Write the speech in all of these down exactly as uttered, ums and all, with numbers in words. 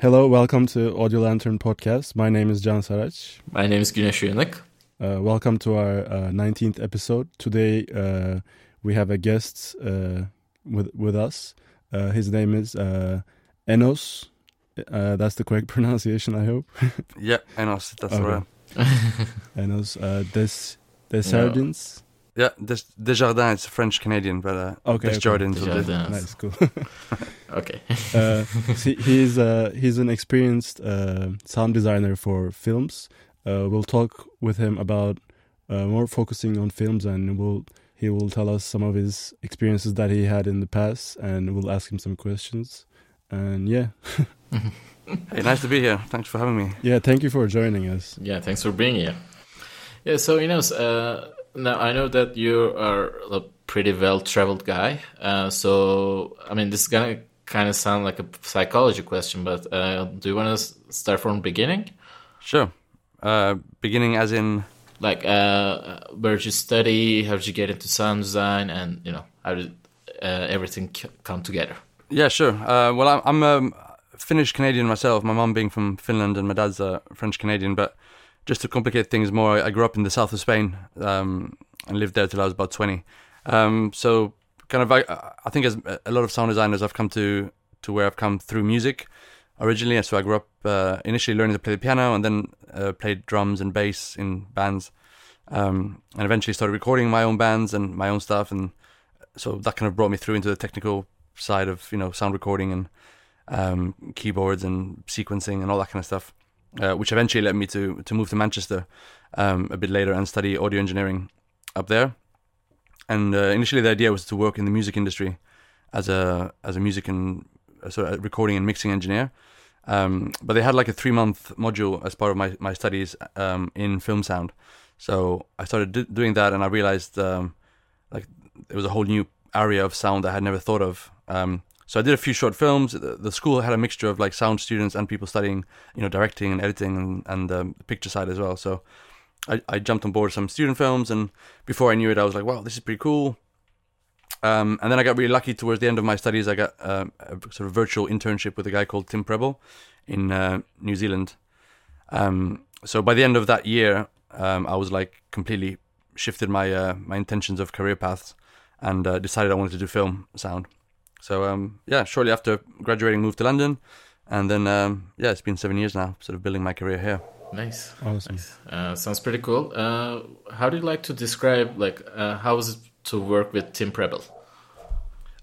Hello, welcome to Audio Lantern Podcast. My name is Can Saraç. My name is Güneş Uyanık. Uh, welcome to our uh, nineteenth episode. Today uh, we have a guest uh, with with us. Uh, his name is uh, Enos. Uh, that's the correct pronunciation, I hope. Yeah, Enos. That's okay. Right. Enos uh, Des Desjardins. No. Yeah, Des Desjardins. It's a French Canadian, but uh, okay, Desjardins. Okay. Desjardins. Nice, cool. Okay. uh, he, he's uh, he's an experienced uh, sound designer for films. Uh, we'll talk with him about uh, more focusing on films, and we'll. He will tell us some of his experiences that he had in the past, and we'll ask him some questions. And yeah. Hey, nice to be here. Thanks for having me. Yeah, thank you for joining us. Yeah, thanks for being here. Yeah, so Enos, uh, now I know that you are a pretty well-traveled guy. Uh, so, I mean, this is going to kind of sound like a psychology question, but uh, do you want to start from the beginning? Sure. Uh, beginning as in... Like, uh, where did you study? How did you get into sound design? And, you know, how did uh, everything c- come together? Yeah, sure. Uh, well, I'm, I'm um, Finnish Canadian myself, my mum being from Finland and my dad's uh, French Canadian. But just to complicate things more, I grew up in the south of Spain um, and lived there till I was about twenty. Um, so, kind of, I, I think as a lot of sound designers, I've come to, to where I've come through music originally. So I grew up uh, initially learning to play the piano, and then uh, played drums and bass in bands, um, and eventually started recording my own bands and my own stuff. And so that kind of brought me through into the technical side of, you know, sound recording and um, keyboards and sequencing and all that kind of stuff, uh, which eventually led me to to move to Manchester um, a bit later and study audio engineering up there. And uh, initially the idea was to work in the music industry as a as a music and sort of recording and mixing engineer. Um, but they had like a three-month module as part of my, my studies um, in film sound. So I started do- doing that, and I realized um, like there was a whole new area of sound I had never thought of. Um, so I did a few short films. The, the school had a mixture of like sound students and people studying, you know, directing and editing and, and um, the picture side as well. So I, I jumped on board some student films, and before I knew it, I was like, wow, this is pretty cool. Um, and then I got really lucky towards the end of my studies. I got uh, a sort of virtual internship with a guy called Tim Prebble in uh, New Zealand. Um, so by the end of that year, um, I was like completely shifted my uh, my intentions of career paths, and uh, decided I wanted to do film sound. So um, yeah, shortly after graduating, moved to London, and then um, yeah, it's been seven years now, sort of building my career here. Nice, awesome. Nice. Uh, sounds pretty cool. Uh, how do you like to describe like uh, how was it to work with Tim Prebble?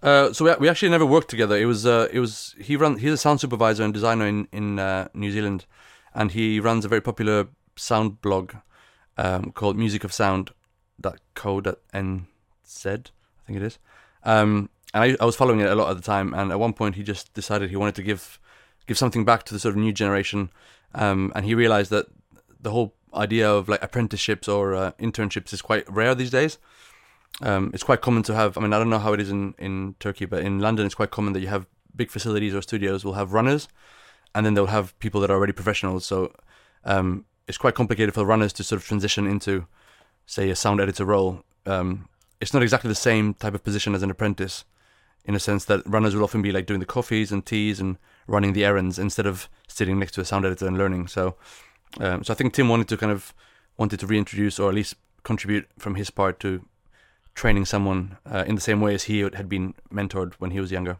Uh, so we, we actually never worked together. It was uh, it was he run he's a sound supervisor and designer in in uh, New Zealand, and he runs a very popular sound blog um, called music of sound dot co dot n z, I think it is. Um, and I, I was following it a lot at the time. And at one point, he just decided he wanted to give give something back to the sort of new generation. Um, and he realized that the whole idea of like apprenticeships or uh, internships is quite rare these days. Um, it's quite common to have, I mean, I don't know how it is in, in Turkey, but in London it's quite common that you have big facilities or studios will have runners, and then they'll have people that are already professionals. So um, it's quite complicated for runners to sort of transition into, say, a sound editor role. Um, it's not exactly the same type of position as an apprentice, in a sense that runners will often be like doing the coffees and teas and running the errands instead of sitting next to a sound editor and learning. So um, so I think Tim wanted to kind of, wanted to reintroduce or at least contribute from his part to training someone uh, in the same way as he had been mentored when he was younger.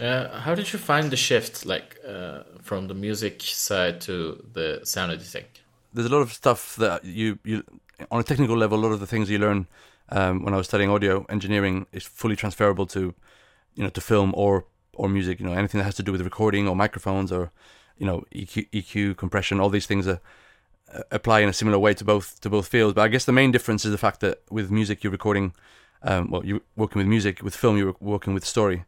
Uh, how did you find the shift, like uh, from the music side to the sound editing? There's a lot of stuff that you, you on a technical level, a lot of the things you learn um, when I was studying audio engineering is fully transferable to, you know, to film or or music. You know, anything that has to do with recording or microphones or, you know, E Q, E Q compression, all these things are. Apply in a similar way to both to both fields, but I guess the main difference is the fact that with music you're recording, um, well, you're working with music. With film, you're working with story,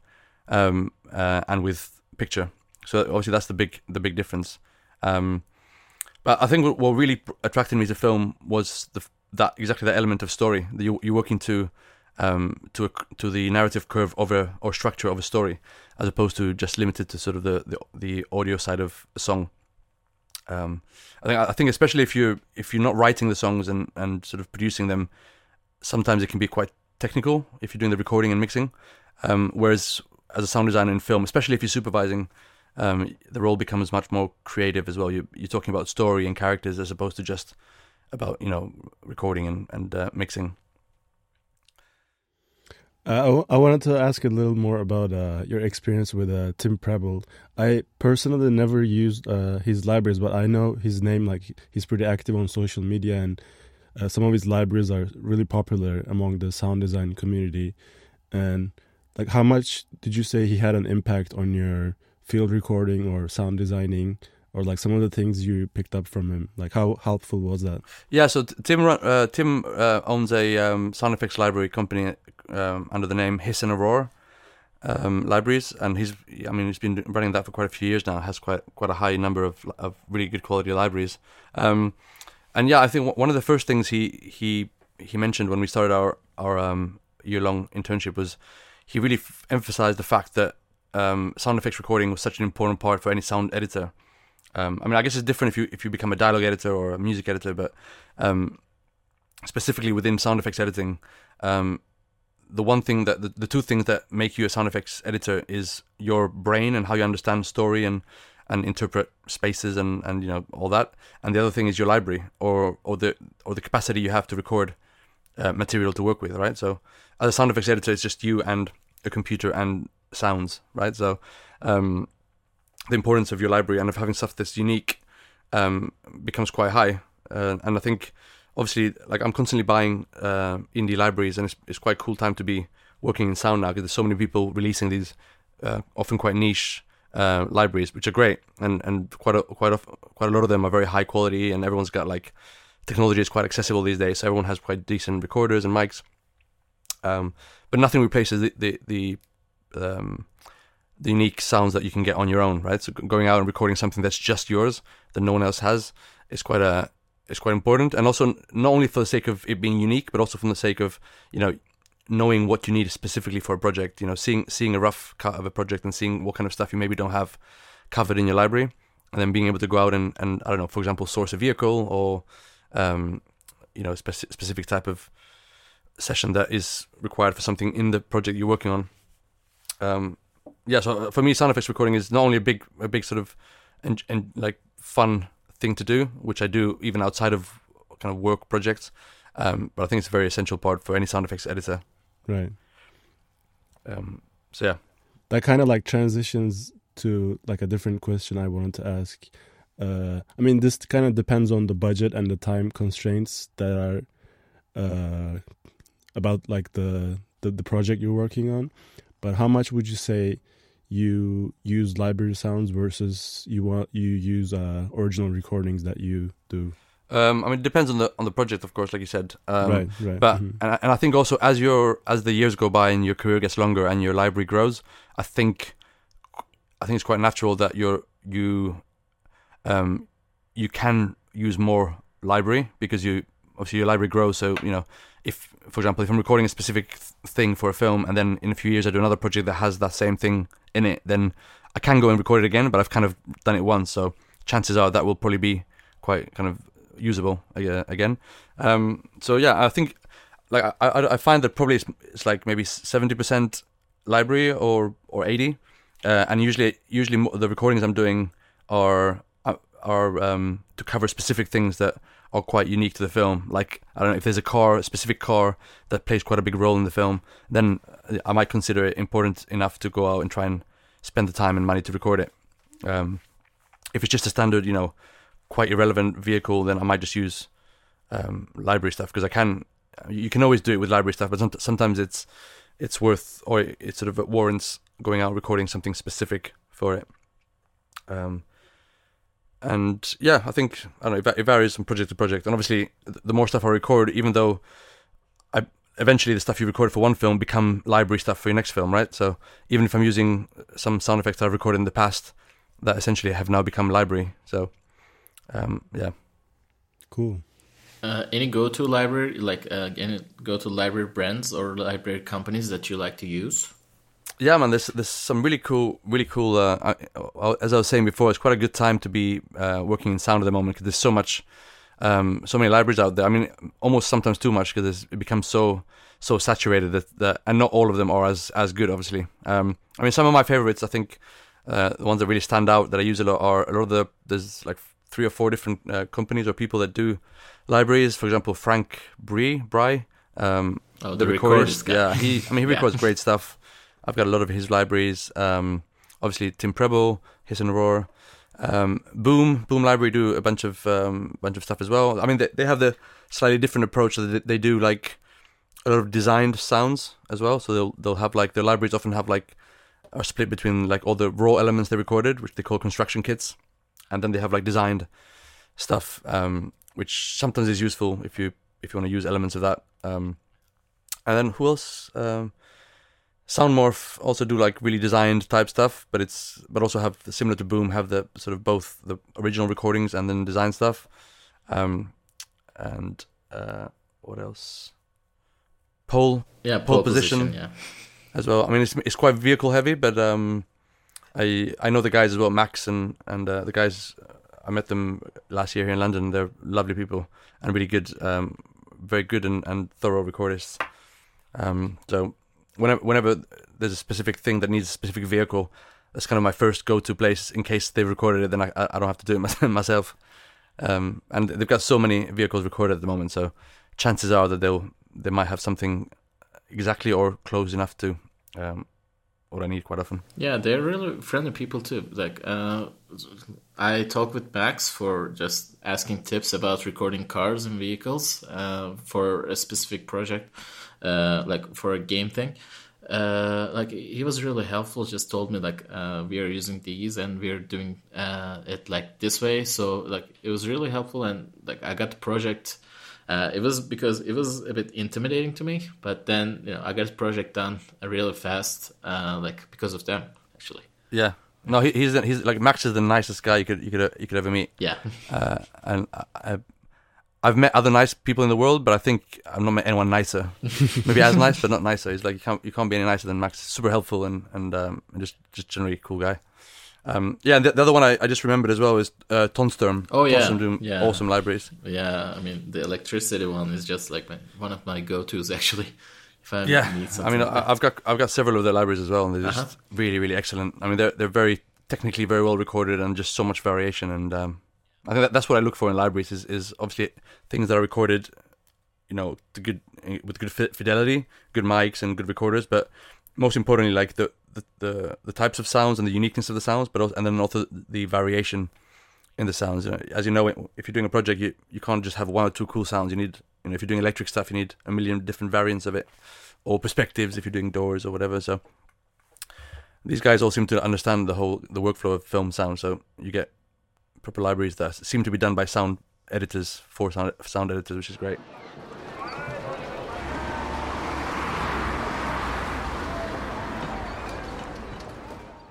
um, uh, and with picture. So obviously that's the big the big difference. Um, but I think what, what really attracted me to film was the that exactly that element of story. That you, you're working to um, to a, to the narrative curve of a or structure of a story, as opposed to just limited to sort of the the, the audio side of a song. Um, I think I think especially if you if you're not writing the songs and, and sort of producing them, sometimes it can be quite technical if you're doing the recording and mixing. Um, whereas as a sound designer in film, especially if you're supervising, um, the role becomes much more creative as well. You, you're talking about story and characters as opposed to just about, you know, recording and, and uh, mixing. Uh, I, w- I wanted to ask a little more about uh, your experience with uh, Tim Prebble. I personally never used uh, his libraries, but I know his name. Like, he's pretty active on social media, and uh, some of his libraries are really popular among the sound design community. And like, how much did you say he had an impact on your field recording or sound designing, or like some of the things you picked up from him? Like, how helpful was that? Yeah, so Tim uh, Tim uh, owns a um, sound effects library company. Um, under the name Hiss and Aurora um, libraries, and he's I mean he's been running that for quite a few years now. Has quite quite a high number of of really good quality libraries, um, and yeah, I think one of the first things he he he mentioned when we started our our um, year long internship was he really f- emphasized the fact that um, sound effects recording was such an important part for any sound editor. Um, I mean, I guess it's different if you if you become a dialogue editor or a music editor, but um, specifically within sound effects editing. Um, The one thing that the, the two things that make you a sound effects editor is your brain and how you understand story and, and interpret spaces and, and you know all that, and the other thing is your library or or the or the capacity you have to record uh, material to work with, right? So as a sound effects editor, it's just you and a computer and sounds, right? So um, the importance of your library and of having stuff that's unique um, becomes quite high, uh, and I think. Obviously, like I'm constantly buying uh, indie libraries, and it's it's quite cool time to be working in sound now because there's so many people releasing these uh, often quite niche uh, libraries, which are great, and and quite a, quite a, quite a lot of them are very high quality, and everyone's got like technology is quite accessible these days, so everyone has quite decent recorders and mics, um, but nothing replaces the the the, um, the unique sounds that you can get on your own, right? So going out and recording something that's just yours that no one else has is quite a It's quite important, and also not only for the sake of it being unique, but also from the sake of, you know, knowing what you need specifically for a project, you know, seeing seeing a rough cut of a project and seeing what kind of stuff you maybe don't have covered in your library, and then being able to go out and, and I don't know, for example, source a vehicle or, um, you know, spec- specific type of session that is required for something in the project you're working on. Um, yeah, so for me, sound effects recording is not only a big, a big sort of, and and like fun thing to do, which I do even outside of kind of work projects, um, but I think it's a very essential part for any sound effects editor. Right. Um, so yeah, that kind of like transitions to like a different question I wanted to ask. Uh, I mean, this kind of depends on the budget and the time constraints that are uh, about like the, the the project you're working on. But how much would you say you use library sounds versus you want you use uh, original recordings that you do? Um, I mean, it depends on the on the project, of course, like you said. Um, right, right. But mm-hmm. and, I, and I think also as your as the years go by and your career gets longer and your library grows, I think I think it's quite natural that you're you um, you can use more library because you obviously your library grows. So you know, if for example, if I'm recording a specific th- thing for a film, and then in a few years I do another project that has that same thing in it, then I can go and record it again, but I've kind of done it once, so chances are that will probably be quite kind of usable again. Um, so yeah, I think like I, I find that probably it's, it's like maybe seventy percent library or or eighty, uh, and usually usually the recordings I'm doing are are um, to cover specific things that are quite unique to the film. Like, I don't know, if there's a car, a specific car that plays quite a big role in the film, then I might consider it important enough to go out and try and spend the time and money to record it. Um, if it's just a standard, you know, quite irrelevant vehicle, then I might just use um, library stuff, because I can, you can always do it with library stuff, but sometimes it's it's worth, or it sort of warrants going out and recording something specific for it. Um And yeah, I think, I don't know, it varies from project to project. And obviously, the more stuff I record, even though I eventually the stuff you record for one film become library stuff for your next film, right? So even if I'm using some sound effects I've recorded in the past, that essentially have now become library. So, um, yeah. Cool. Uh, any go-to library, like uh, any go-to library brands or library companies that you like to use? Yeah, man, there's there's some really cool, really cool. Uh, I, as I was saying before, it's quite a good time to be uh, working in sound at the moment because there's so much, um, so many libraries out there. I mean, almost sometimes too much because it becomes so so saturated that, that and not all of them are as, as good, obviously. Um, I mean, some of my favorites, I think, Uh, the ones that really stand out that I use a lot are a lot of the, there's like three or four different uh, companies or people that do libraries. For example, Frank Brie, Brie um, oh, the, the recordist. Yeah, he, I mean, he records yeah. great stuff. I've got a lot of his libraries. Um, obviously, Tim Prebble, Hiss and Aurora. Um, Boom, Boom Library do a bunch of um, bunch of stuff as well. I mean, they, they have the slightly different approach. That they do like a lot of designed sounds as well. So they'll they'll have like their libraries often have like are split between like all the raw elements they recorded, which they call construction kits, and then they have like designed stuff, um, which sometimes is useful if you if you want to use elements of that. Um, and then who else? Um, Soundmorph also do like really designed type stuff, but it's but also have similar to Boom have the sort of both the original recordings and then design stuff, um, and uh, what else? Pole, yeah, pole, pole position, position, yeah, as well. I mean, it's it's quite vehicle heavy, but um, I I know the guys as well, Max and and uh, the guys. I met them last year here in London. They're lovely people and really good, um, very good and, and thorough recordists. Um, so. Whenever, whenever there's a specific thing that needs a specific vehicle, that's kind of my first go-to place. In case they've recorded it, then I, I don't have to do it myself. Um, and they've got so many vehicles recorded at the moment, so chances are that they'll they might have something exactly or close enough to um, what I need quite often. Yeah, they're really friendly people too. Like uh, I talk with Max for just asking tips about recording cars and vehicles uh, for a specific project. Uh, like for a game thing, uh, like he was really helpful. Just told me like uh, we are using these and we are doing uh, it like this way. So like it was really helpful and like I got the project. Uh, it was because it was a bit intimidating to me, but then you know I got the project done really fast. Uh, like because of them actually. Yeah. No, he, he's he's like Max is the nicest guy you could you could you could ever meet. Yeah. uh, and I. I I've met other nice people in the world, but I think I've not met anyone nicer. Maybe as nice, but not nicer. He's like, you can't, you can't be any nicer than Max. Super helpful and and, um, and just, just generally cool guy. Um, yeah, and the, the other one I, I just remembered as well is uh, Tonsturm. Oh, yeah. Tonsturm doing yeah. awesome libraries. Yeah, I mean, the electricity one is just like my, one of my go-tos, actually. If I yeah, need something I mean, like I've got I've got several of their libraries as well, and they're just uh-huh. really, really excellent. I mean, they're, they're very technically very well recorded and just so much variation and... Um, I think that, that's what I look for in libraries is, is obviously things that are recorded, you know, to good with good fidelity, good mics and good recorders, but most importantly, like the, the, the, the types of sounds and the uniqueness of the sounds, but also, and then also the variation in the sounds. You know, as you know, if you're doing a project, you, you can't just have one or two cool sounds. You need, you know, if you're doing electric stuff, you need a million different variants of it, or perspectives if you're doing doors or whatever. So these guys all seem to understand the whole the workflow of film sound. So you get proper libraries that seem to be done by sound editors for sound, sound editors, which is great.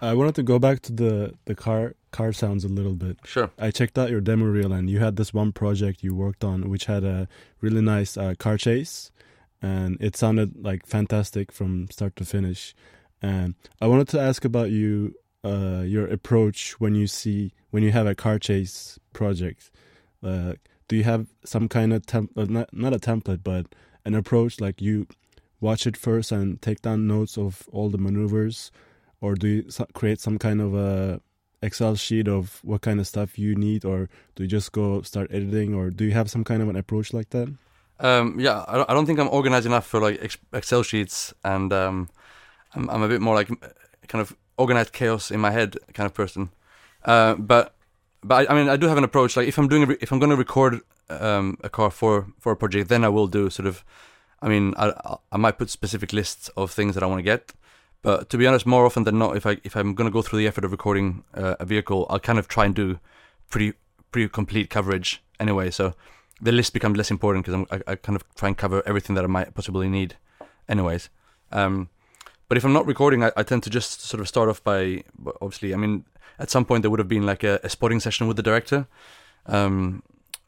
I wanted to go back to the, the car car sounds a little bit. Sure. I checked out your demo reel and you had this one project you worked on which had a really nice uh, car chase and it sounded like fantastic from start to finish. And I wanted to ask about you Uh, your approach when you see when you have a car chase project. Uh, do you have some kind of temp- not not a template, but an approach like you watch it first and take down notes of all the maneuvers, or do you create some kind of a Excel sheet of what kind of stuff you need, or do you just go start editing, or do you have some kind of an approach like that? Um, yeah, I don't think I'm organized enough for like Excel sheets, and um, I'm, I'm a bit more like kind of organized chaos in my head kind of person, uh, but but I, I mean I do have an approach. Like if I'm doing a re- if I'm going to record um, a car for, for a project, then I will do sort of. I mean I I might put specific lists of things that I want to get, but to be honest, more often than not, if I if I'm going to go through the effort of recording uh, a vehicle, I'll kind of try and do pretty pretty complete coverage anyway. So the list becomes less important because I I kind of try and cover everything that I might possibly need, anyways. Um, But if I'm not recording, I, I tend to just sort of start off by, obviously, I mean, at some point there would have been like a, a spotting session with the director. Um,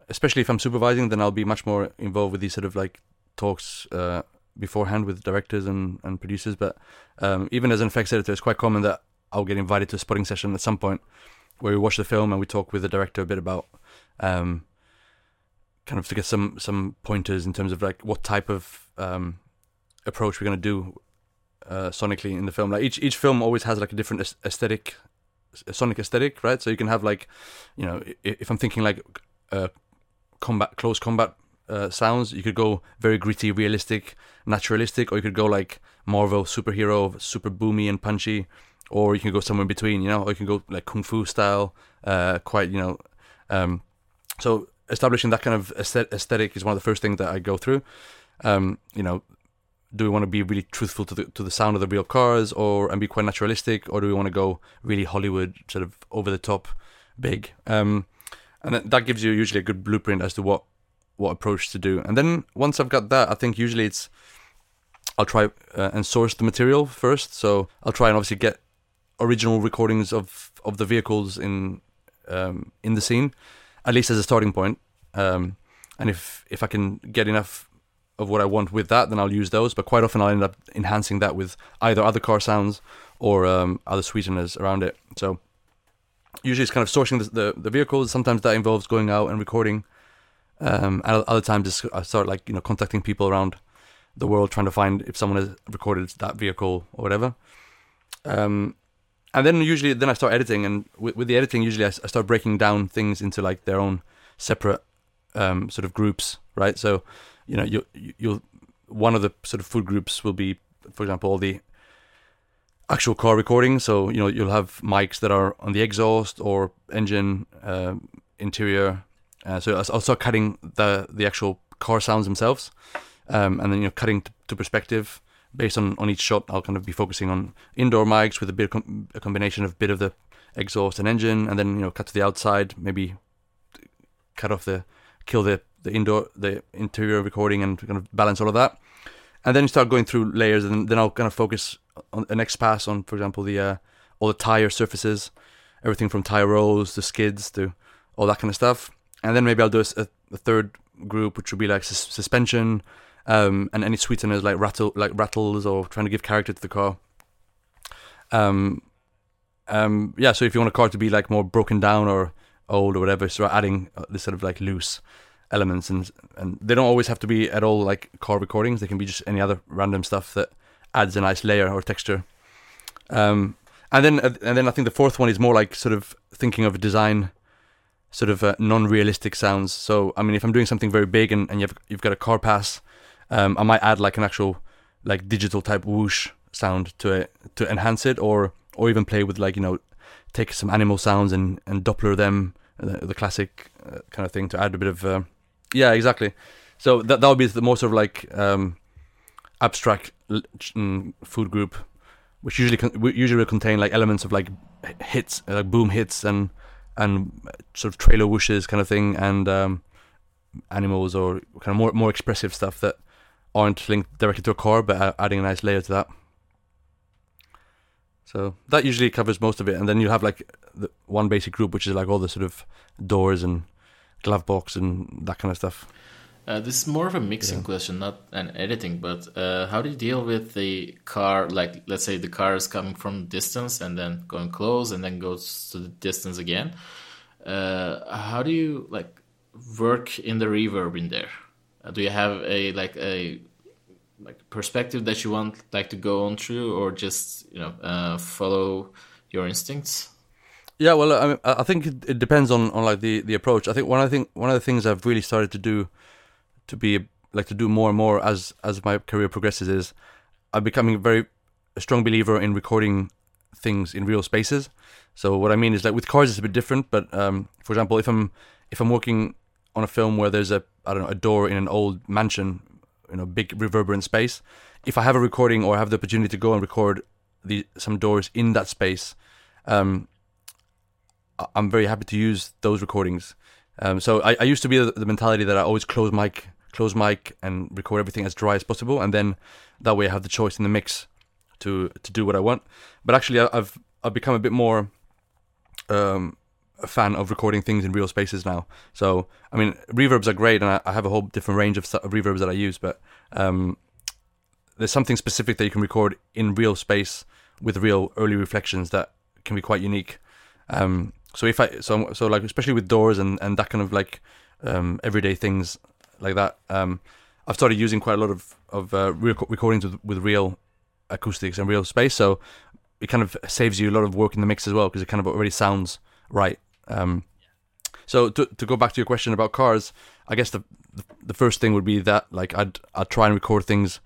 especially if I'm supervising, then I'll be much more involved with these sort of like talks uh, beforehand with directors and, and producers. But um, even as an effects editor, it's quite common that I'll get invited to a spotting session at some point where we watch the film and we talk with the director a bit about um, kind of to get some, some pointers in terms of like what type of um, approach we're going to do Uh, sonically in the film. Like each each film always has like a different aesthetic sonic aesthetic, right? So you can have, like, you know, if I'm thinking like uh, combat, close combat uh, sounds, you could go very gritty, realistic, naturalistic, or you could go like more of a superhero, super boomy and punchy, or you can go somewhere in between, you know, or you can go like kung fu style, uh, quite, you know. Um, so establishing that kind of aesthetic is one of the first things that I go through. Um, you know, do we want to be really truthful to the to the sound of the real cars, or and be quite naturalistic, or do we want to go really Hollywood, sort of over the top, big? Um, and that, that gives you usually a good blueprint as to what what approach to do. And then once I've got that, I think usually it's I'll try uh, and source the material first. So I'll try and obviously get original recordings of of the vehicles in um, in the scene, at least as a starting point. Um, and if if I can get enough of what I want with that, then I'll use those. But quite often I'll end up enhancing that with either other car sounds or um, other sweeteners around it. So usually it's kind of sourcing the the, the vehicles. Sometimes that involves going out and recording. Um, and other times it's, I start like, you know, contacting people around the world, trying to find if someone has recorded that vehicle or whatever. Um, and then usually then I start editing. And with, with the editing, usually I, I start breaking down things into like their own separate um, sort of groups, right? So, you know, you you'll one of the sort of food groups will be, for example, the actual car recording. So, you know, you'll have mics that are on the exhaust or engine, uh, interior. Uh, so I'll start cutting the the actual car sounds themselves, um, and then, you know, cutting t- to perspective based on, on each shot. I'll kind of be focusing on indoor mics with a bit of com- a combination of bit of the exhaust and engine, and then, you know, cut to the outside, maybe cut off the kill the. the indoor, the interior recording, and kind of balance all of that. And then you start going through layers, and then I'll kind of focus on the next pass on, for example, the uh, all the tire surfaces, everything from tire rolls to skids to all that kind of stuff. And then maybe I'll do a, a third group, which would be like sus- suspension um, and any sweeteners like rattle, like rattles, or trying to give character to the car. Um, um, yeah. So if you want a car to be like more broken down or old or whatever, so adding this sort of like loose elements, and and they don't always have to be at all like car recordings. They can be just any other random stuff that adds a nice layer or texture. Um, and then and then I think the fourth one is more like sort of thinking of design, sort of uh, non-realistic sounds. So I mean, if I'm doing something very big and, and you've you've got a car pass, um, I might add like an actual like digital type whoosh sound to it to enhance it, or or even play with like, you know, take some animal sounds and and Doppler them, the, the classic uh, kind of thing to add a bit of. Uh, Yeah, exactly. So that that would be the more sort of like um, abstract food group, which usually con- usually will contain like elements of like hits, like boom hits, and and sort of trailer whooshes kind of thing, and um, animals or kind of more more expressive stuff that aren't linked directly to a car, but adding a nice layer to that. So that usually covers most of it, and then you have like the one basic group, which is like all the sort of doors and glove box and that kind of stuff. Uh, this is more of a mixing yeah. question, not an editing, but uh, how do you deal with the car? Like, let's say the car is coming from distance and then going close and then goes to the distance again. Uh, how do you like work in the reverb in there? Uh, do you have a like a like perspective that you want like to go on through, or just, you know, uh, follow your instincts? Yeah, well, I mean, I think it depends on, on like the, the approach. I think one of the thing, one of the things I've really started to do, to be like to do more and more as as my career progresses, is I'm becoming very a strong believer in recording things in real spaces. So what I mean is, like with cars, it's a bit different. But um, for example, if I'm if I'm working on a film where there's a I don't know a door in an old mansion, you know, big reverberant space, if I have a recording or I have the opportunity to go and record the some doors in that space, Um, I'm very happy to use those recordings. Um, so I, I used to be the, the mentality that I always close mic, close mic, and record everything as dry as possible, and then that way I have the choice in the mix to to do what I want. But actually, I, I've I've become a bit more um, a fan of recording things in real spaces now. So I mean, reverbs are great, and I, I have a whole different range of, of reverbs that I use. But um, there's something specific that you can record in real space with real early reflections that can be quite unique. Um, So if I so so like especially with doors and, and that kind of like um, everyday things like that, um, I've started using quite a lot of of uh, rec- recordings with, with real acoustics and real space. So it kind of saves you a lot of work in the mix as well, because it kind of already sounds right. Um, so to to go back to your question about cars, I guess the the first thing would be that like I'd I'd try and record things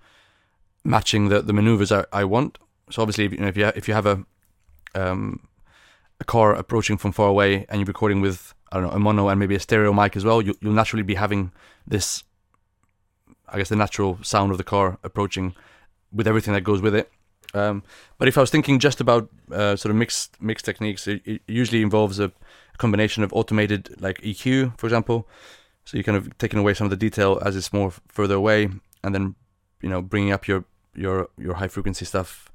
matching the the maneuvers I, I want. So obviously, you know, if you if you have a um, a car approaching from far away and you're recording with, I don't know, a mono and maybe a stereo mic as well, you, you'll naturally be having this, I guess, the natural sound of the car approaching with everything that goes with it. Um, but if I was thinking just about uh, sort of mixed mix techniques, it, it usually involves a combination of automated like E Q, for example. So you're kind of taking away some of the detail as it's more f- further away, and then, you know, bringing up your your, your high frequency stuff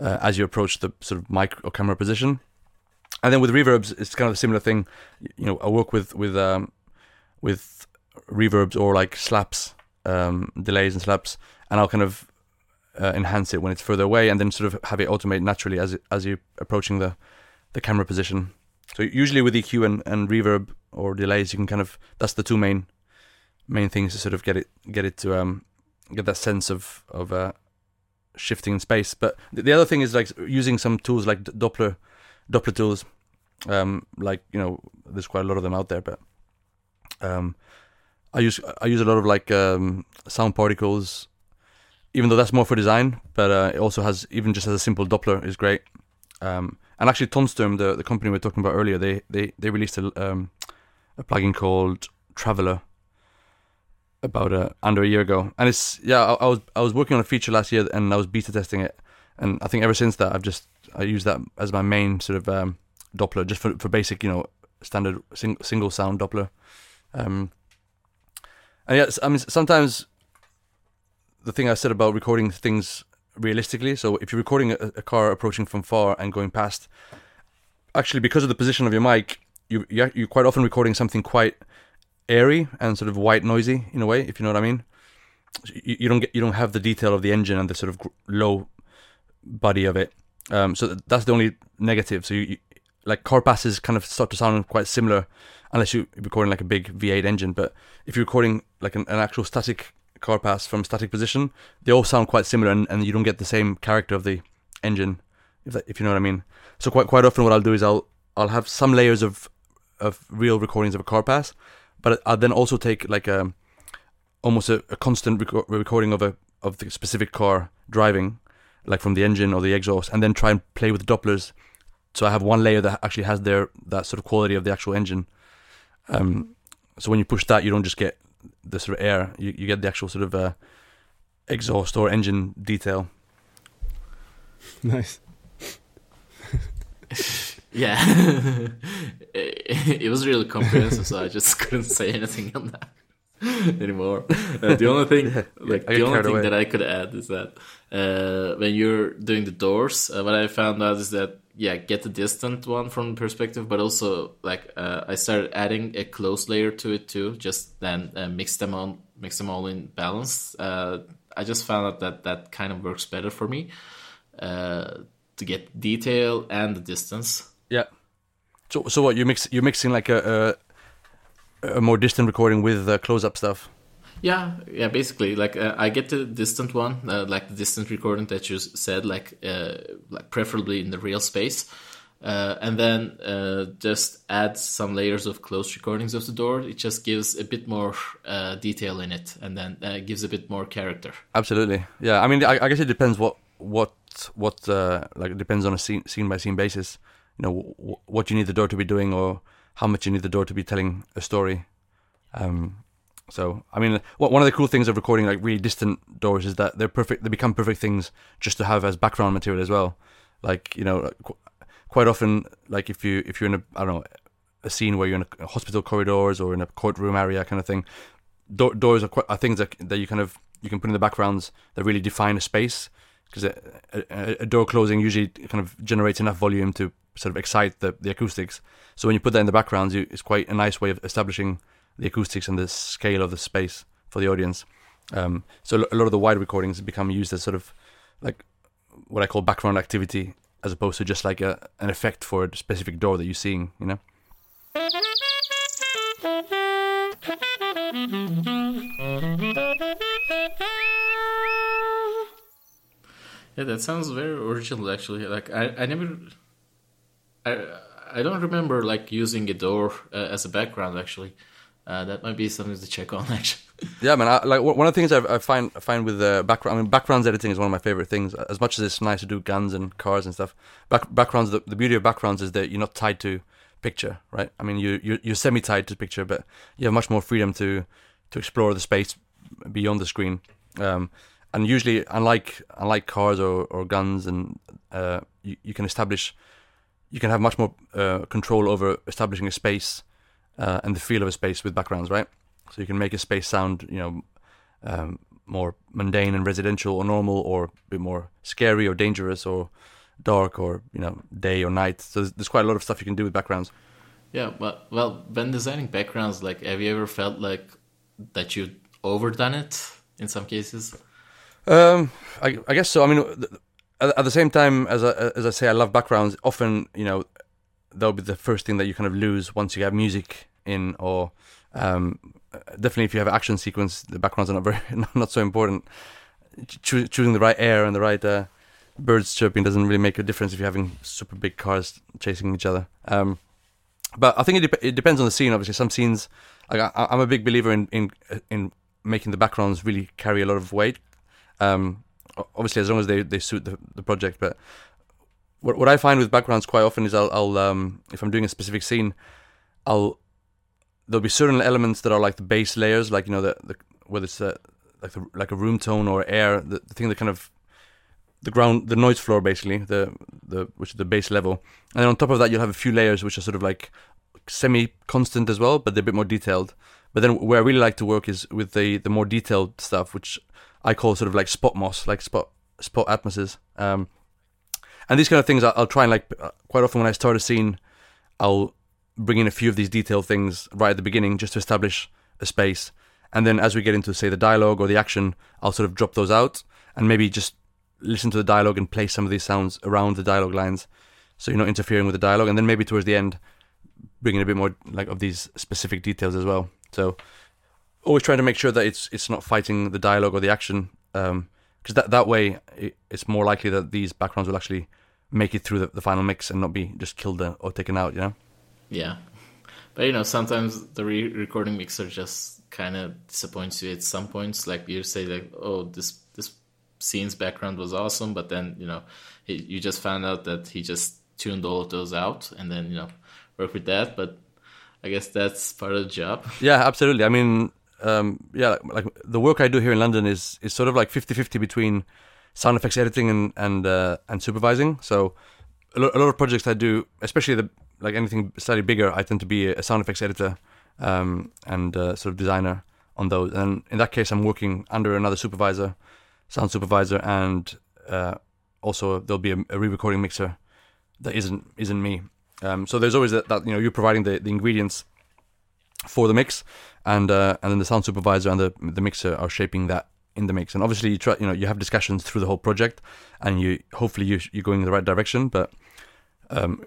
uh, as you approach the sort of mic or camera position. And then with reverbs, it's kind of a similar thing. You know, I work with with um, with reverbs or like slaps, um, delays and slaps, and I'll kind of uh, enhance it when it's further away, and then sort of have it automate naturally as it, as you're approaching the, the camera position. So usually with E Q and, and reverb or delays, you can kind of, that's the two main main things to sort of get it get it to um, get that sense of of uh, shifting in space. But the other thing is like using some tools like Doppler. Doppler tools, um, like, you know, there's quite a lot of them out there, but um, I use I use a lot of like um, Sound Particles, even though that's more for design, but uh, it also has, even just as a simple Doppler is great. Um, and actually Tonsturm, the, the company we were talking about earlier, they they, they released a, um, a plugin called Traveler about a, under a year ago, and it's yeah I, I was I was working on a feature last year and I was beta testing it, and I think ever since that I've just I use that as my main sort of um, Doppler, just for, for basic, you know, standard sing, single sound Doppler. Um, and yeah, I mean, sometimes the thing I said about recording things realistically, so if you're recording a, a car approaching from far and going past, actually because of the position of your mic, you, you're, you're quite often recording something quite airy and sort of white noisy in a way, if you know what I mean. You, you don't get, you don't have the detail of the engine and the sort of gr- low body of it. Um, so that's the only negative. So you, you, like car passes kind of start to sound quite similar unless you're recording like a big V eight engine. But if you're recording like an, an actual static car pass from static position, they all sound quite similar, and, and you don't get the same character of the engine, if that, if you know what I mean. So quite quite often what I'll do is I'll I'll have some layers of of real recordings of a car pass, but I'll then also take like a almost a, a constant reco- recording of a of the specific car driving, like from the engine or the exhaust, and then try and play with Dopplers. So I have one layer that actually has their that sort of quality of the actual engine. Um, so when you push that, you don't just get the sort of air; you, you get the actual sort of uh, exhaust or engine detail. Nice. Yeah, it, it was really comprehensive, so I just couldn't say anything on that anymore. Uh, the only thing, yeah, like yeah, the only thing away. that I could add is that uh, when you're doing the doors, uh, what I found out is that yeah, get the distant one from perspective, but also like uh, I started adding a close layer to it too. Just then uh, mix them on, mix them all in balance. Uh, I just found out that that kind of works better for me uh, to get detail and the distance. Yeah. So so what you mix? You're mixing like a. a a more distant recording with uh, close-up stuff. Yeah, yeah. Basically, like uh, I get the distant one, uh, like the distant recording that you said, like uh, like preferably in the real space, uh, and then uh, just add some layers of close recordings of the door. It just gives a bit more uh, detail in it, and then uh, gives a bit more character. Absolutely. Yeah. I mean, I, I guess it depends what what what uh, like it depends on a scene scene by scene basis. You know, w- w- what you need the door to be doing, or how much you need the door to be telling a story. Um, so, I mean, one of the cool things of recording like really distant doors is that they're perfect. They become perfect things just to have as background material as well. Like, you know, quite often, like if you, if you're in a, I don't know, a scene where you're in a hospital corridors or in a courtroom area kind of thing, do- doors are, quite, are things that, that you kind of, you can put in the backgrounds that really define a space, because a, a, a door closing usually kind of generates enough volume to sort of excite the, the acoustics. So when you put that in the backgrounds, you, it's quite a nice way of establishing the acoustics and the scale of the space for the audience. Um, so a lot of the wide recordings become used as sort of like what I call background activity, as opposed to just like a, an effect for a specific door that you're seeing, you know? Yeah, that sounds very original, actually. Like I, I never, I, I don't remember like using a door uh, as a background. Actually, uh, that might be something to check on. Actually. Yeah, man. I, like one of the things I, I find I find with the uh, background. I mean, backgrounds editing is one of my favorite things. As much as it's nice to do guns and cars and stuff, back, backgrounds. The, the beauty of backgrounds is that you're not tied to picture, right? I mean, you you're, you're semi-tied to picture, but you have much more freedom to to explore the space beyond the screen. Um, And usually, unlike unlike cars or, or guns, and uh, you, you can establish, you can have much more uh, control over establishing a space uh, and the feel of a space with backgrounds, right? So you can make a space sound, you know, um, more mundane and residential or normal, or a bit more scary or dangerous or dark or, you know, day or night. So there's, there's quite a lot of stuff you can do with backgrounds. Yeah, but well, when designing backgrounds, like, have you ever felt like that you've overdone it in some cases? Um, I, I guess so. I mean, at, at the same time, as I, as I say, I love backgrounds. Often, you know, they'll be the first thing that you kind of lose once you have music in, or um, definitely if you have an action sequence, the backgrounds are not very, not so important. Cho- choosing the right air and the right uh, birds chirping doesn't really make a difference if you're having super big cars chasing each other. Um, but I think it, de- it depends on the scene. Obviously, some scenes, like I, I'm a big believer in, in in making the backgrounds really carry a lot of weight. Um, obviously, as long as they, they suit the, the project. But what what I find with backgrounds quite often is I'll, I'll um, if I'm doing a specific scene, I'll there'll be certain elements that are like the base layers, like, you know, the, the whether it's a, like the, like a room tone or air, the, the thing that kind of the ground, the noise floor, basically, the the which is the base level. And then on top of that, you'll have a few layers which are sort of like semi-constant as well, but they're a bit more detailed. But then where I really like to work is with the, the more detailed stuff, which I call sort of like spot moss, like spot spot atmoses. Um, and these kind of things I'll, I'll try and like, quite often when I start a scene, I'll bring in a few of these detailed things right at the beginning just to establish a space. And then as we get into, say, the dialogue or the action, I'll sort of drop those out and maybe just listen to the dialogue and play some of these sounds around the dialogue lines so you're not interfering with the dialogue. And then maybe towards the end, bring in a bit more like of these specific details as well. So always trying to make sure that it's it's not fighting the dialogue or the action, because um, that that way it, it's more likely that these backgrounds will actually make it through the, the final mix and not be just killed or taken out, you know? Yeah. But, you know, sometimes the re- recording mixer just kind of disappoints you at some points. Like you say, like, oh, this this scene's background was awesome, but then, you know, he, you just found out that he just tuned all of those out and then, you know, work with that. But I guess that's part of the job. Yeah, absolutely. I mean, um, yeah, like, like the work I do here in London is is sort of like fifty-fifty between sound effects editing and and, uh, and supervising. So a, lo- a lot of projects I do, especially the like anything slightly bigger, I tend to be a sound effects editor um, and uh, sort of designer on those. And in that case, I'm working under another supervisor, sound supervisor, and uh, also there'll be a, a re-recording mixer that isn't isn't me. Um, so there's always that, that, you know, you're providing the, the ingredients for the mix, and uh, and then the sound supervisor and the the mixer are shaping that in the mix. And obviously, you try, you know, you have discussions through the whole project, and you hopefully you, you're going in the right direction. But um,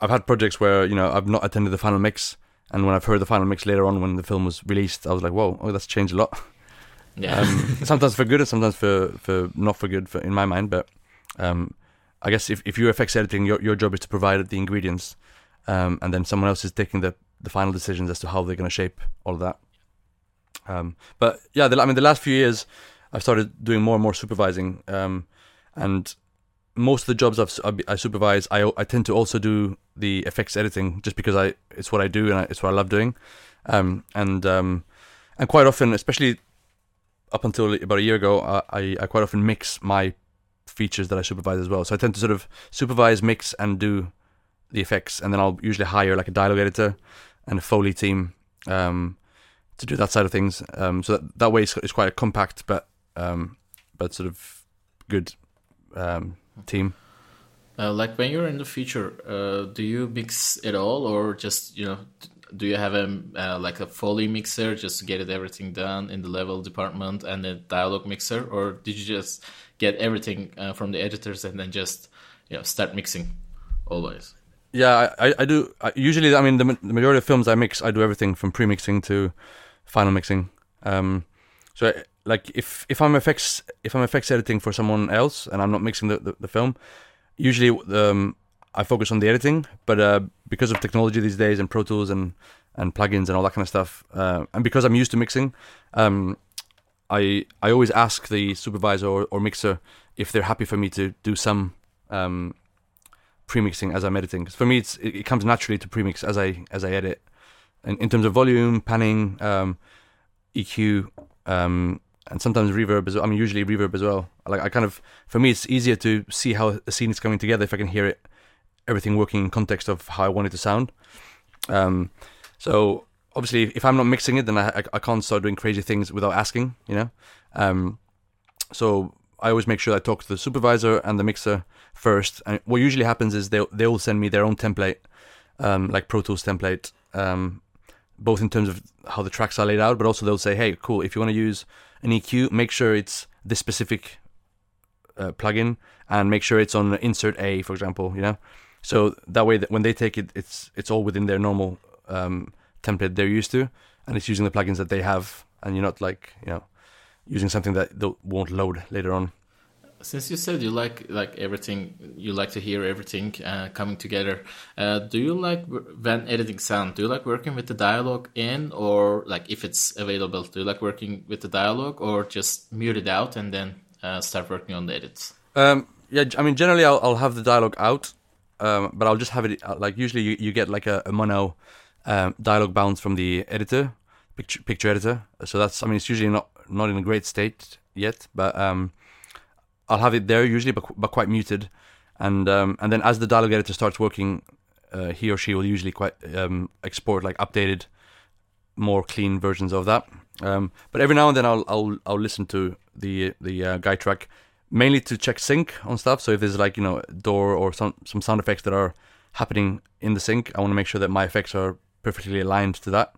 I've had projects where, you know, I've not attended the final mix, and when I've heard the final mix later on when the film was released, I was like, whoa, oh, that's changed a lot. Yeah. Um, sometimes for good, and sometimes for, for not for good, for, in my mind, but. Um, I guess if, if you're effects editing, your your job is to provide the ingredients, um, and then someone else is taking the, the final decisions as to how they're going to shape all of that. Um, but yeah, the, I mean, the last few years, I've started doing more and more supervising, um, and most of the jobs I've, I supervise, I I tend to also do the effects editing just because I it's what I do and I, it's what I love doing, um, and um, and quite often, especially up until about a year ago, I, I, I quite often mix my features that I supervise as well. So I tend to sort of supervise, mix, and do the effects, and then I'll usually hire like a dialogue editor and a Foley team um, to do that side of things. Um, so that, that way it's, it's quite a compact but um, but sort of good um, team. Uh, like when you're in the feature, uh, do you mix at all, or just, you know, do you have a uh, like a Foley mixer just to get it everything done in the level department, and a dialogue mixer, or did you just get everything uh, from the editors and then just, you know, start mixing always? Yeah, I, I do. I, usually, I mean, the, the majority of films I mix, I do everything from pre-mixing to final mixing. Um, so, like if, if I'm effects if I'm effects editing for someone else and I'm not mixing the, the, the film, usually um, I focus on the editing. But uh, because of technology these days and Pro Tools and, and plugins and all that kind of stuff, uh, and because I'm used to mixing, um, I I always ask the supervisor or, or mixer if they're happy for me to do some um, pre-mixing as I'm editing. Because for me, it's, it, it comes naturally to pre-mix as I as I edit. And in terms of volume, panning, um, E Q, um, and sometimes reverb as well. I mean, usually reverb as well. Like I kind of, for me, it's easier to see how a scene is coming together if I can hear it, everything working in context of how I want it to sound. Um, so obviously, if I'm not mixing it, then I, I can't start doing crazy things without asking, you know. Um, so I always make sure I talk to the supervisor and the mixer first. And what usually happens is they they all send me their own template, um, like Pro Tools template. Um, both in terms of how the tracks are laid out, but also they'll say, hey, cool, if you want to use an E Q, make sure it's this specific uh, plugin and make sure it's on insert A, for example, you know? So that way that when they take it, it's it's all within their normal um, template they're used to, and it's using the plugins that they have, and you're not like, you know, using something that they won't load later on. Since you said you like like everything, you like to hear everything uh, coming together. Uh, do you like when editing sound? Do you like working with the dialogue in, or like if it's available? Do you like working with the dialogue, or just mute it out and then uh, start working on the edits? Um, yeah, I mean generally I'll, I'll have the dialogue out, um, but I'll just have it like usually you, you get like a, a mono um, dialogue bounce from the editor, picture picture editor. So that's I mean it's usually not not in a great state yet, but. Um, I'll have it there usually, but but quite muted, and um, and then as the dialogue editor starts working, uh, he or she will usually quite um, export like updated, more clean versions of that. Um, but every now and then I'll I'll I'll listen to the the uh, guide track, mainly to check sync on stuff. So if there's like you know a door or some some sound effects that are happening in the sync, I want to make sure that my effects are perfectly aligned to that.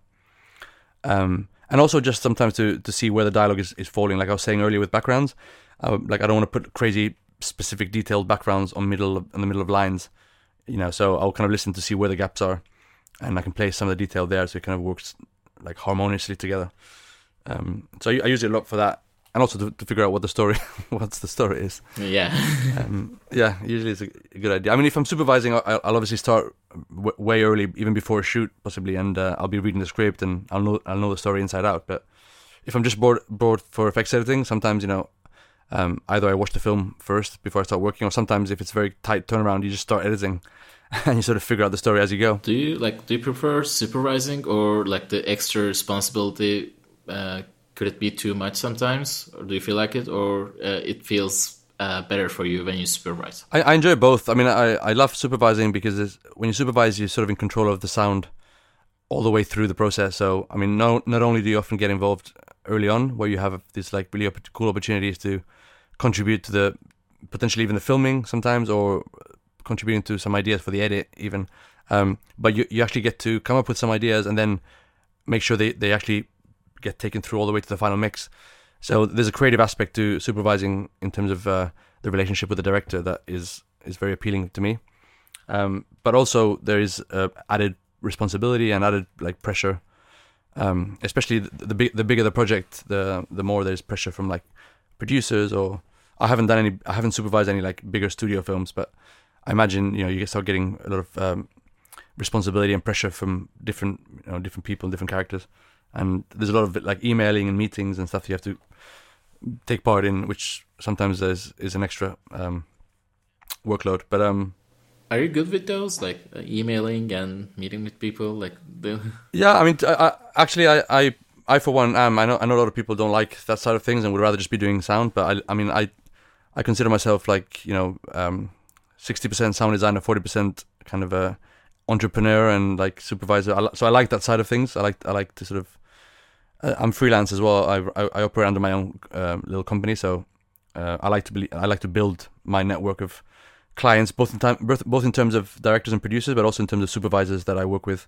Um, and also just sometimes to to see where the dialogue is, is falling. Like I was saying earlier with backgrounds. I would, like I don't want to put crazy specific detailed backgrounds on middle of, in the middle of lines, you know. So I'll kind of listen to see where the gaps are, and I can place some of the detail there, so it kind of works like harmoniously together. Um, so I, I use it a lot for that, and also to, to figure out what the story, what's the story is. Yeah, um, yeah. Usually it's a good idea. I mean, if I'm supervising, I'll, I'll obviously start w- way early, even before a shoot, possibly, and uh, I'll be reading the script and I'll know I'll know the story inside out. But if I'm just bored bored for effects editing, sometimes you know. Um, either I watch the film first before I start working, or sometimes if it's very tight turnaround, you just start editing and you sort of figure out the story as you go. Do you like? Do you prefer supervising or like the extra responsibility? Uh, could it be too much sometimes, or do you feel like it, or uh, it feels uh, better for you when you supervise? I, I enjoy both. I mean, I, I love supervising because when you supervise, you're sort of in control of the sound all the way through the process. So I mean, no, not only do you often get involved early on, where you have these like really op- cool opportunities to contribute to the potentially even the filming sometimes, or contributing to some ideas for the edit even. Um, but you, you actually get to come up with some ideas and then make sure they, they actually get taken through all the way to the final mix. So there's a creative aspect to supervising in terms of uh, the relationship with the director that is, is very appealing to me. Um, but also there is uh, added responsibility and added like pressure. Um, especially the, the big, the bigger the project, the the more there's pressure from like producers or. I haven't done any. I haven't supervised any like bigger studio films, but I imagine you know you start getting a lot of um, responsibility and pressure from different you know different people, and different characters, and there's a lot of like emailing and meetings and stuff you have to take part in, which sometimes is is an extra um, workload. But um, are you good with those, like uh, emailing and meeting with people? Like the... yeah, I mean, I, I, actually, I. I I for one am. I know. I know a lot of people don't like that side of things and would rather just be doing sound. But I, I mean, I, I consider myself like you know, um, sixty percent sound designer, forty percent kind of a entrepreneur and like supervisor. I, so I like that side of things. I like. I like to sort of. Uh, I'm freelance as well. I, I, I operate under my own uh, little company. So uh, I like to. Be, I like to build my network of clients, both in time, both in terms of directors and producers, but also in terms of supervisors that I work with.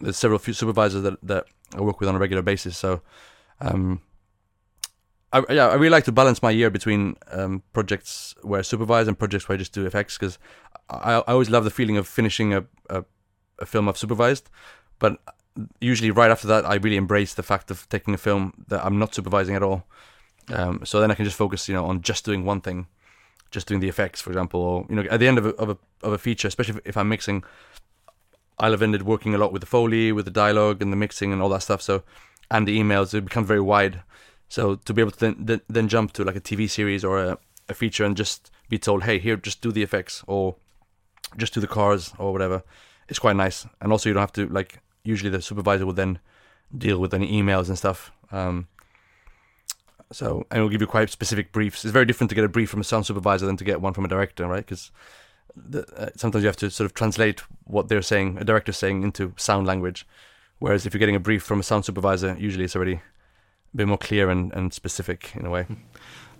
There's several few supervisors that, that I work with on a regular basis, so um, I, yeah, I really like to balance my year between um, projects where I supervise and projects where I just do effects, because I, I always love the feeling of finishing a, a, a film I've supervised, but usually right after that I really embrace the fact of taking a film that I'm not supervising at all Um, so then I can just focus, you know, on just doing one thing, just doing the effects, for example, or, you know, at the end of a, of a, of a feature, especially if, if I'm mixing, I'll have ended working a lot with the Foley, with the dialogue and the mixing and all that stuff. So, and the emails, it becomes very wide. So to be able to then, then, then jump to like a T V series or a, a feature and just be told, hey, here, just do the effects or just do the cars or whatever. It's quite nice. And also you don't have to, like, usually the supervisor will then deal with any emails and stuff. Um, so, and it'll give you quite specific briefs. It's very different to get a brief from a sound supervisor than to get one from a director, right? Because uh, sometimes you have to sort of translate what they're saying, a director's saying, into sound language. Whereas if you're getting a brief from a sound supervisor, usually it's already a bit more clear and, and specific in a way.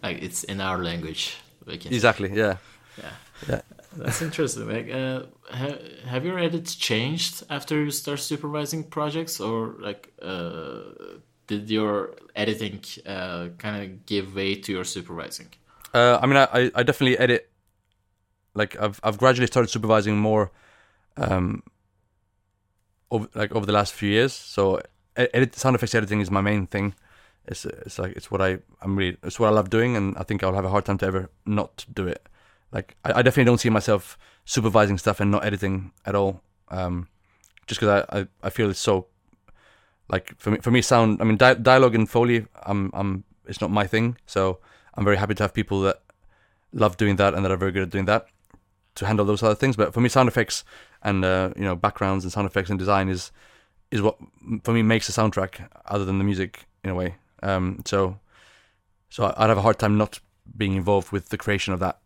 Like, it's in our language. We can... Exactly, yeah. Yeah. Yeah. That's interesting. Like, uh, ha- have your edits changed after you start supervising projects, or like uh, did your editing uh, kind of give way to your supervising? Uh, I mean, I, I definitely edit. Like, I've I've gradually started supervising more, um, over, like over the last few years. So, edit sound effects editing is my main thing. It's it's like it's what I I'm really it's what I love doing, and I think I'll have a hard time to ever not do it. Like, I definitely don't see myself supervising stuff and not editing at all. Um, just because I, I, I feel it's so, like, for me, for me sound, I mean, di- dialogue and Foley, I'm, I'm, it's not my thing. So I'm very happy to have people that love doing that and that are very good at doing that to handle those other things. But for me, sound effects and, uh, you know, backgrounds and sound effects and design is, is what, for me, makes a soundtrack other than the music in a way. Um, so, so I'd have a hard time not being involved with the creation of that.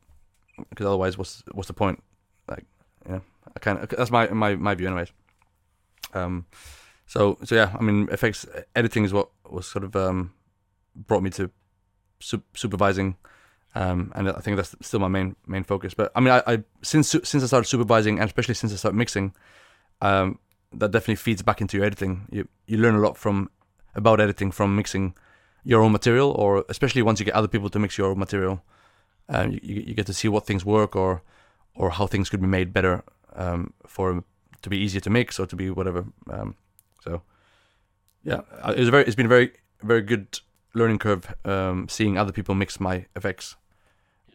Because otherwise, what's what's the point? Like, yeah, I can't. That's my, my, my view, anyways. Um, so so yeah, I mean, effects editing is what was sort of um brought me to su- supervising, um, and I think that's still my main main focus. But I mean, I, I since since I started supervising, and especially since I started mixing, um, that definitely feeds back into your editing. You you learn a lot from about editing from mixing your own material, or especially once you get other people to mix your own material. Um, you, you get to see what things work, or or how things could be made better um, for to be easier to mix or to be whatever. Um, so, yeah, it was very. It's been a very very good learning curve. Um, seeing other people mix my effects.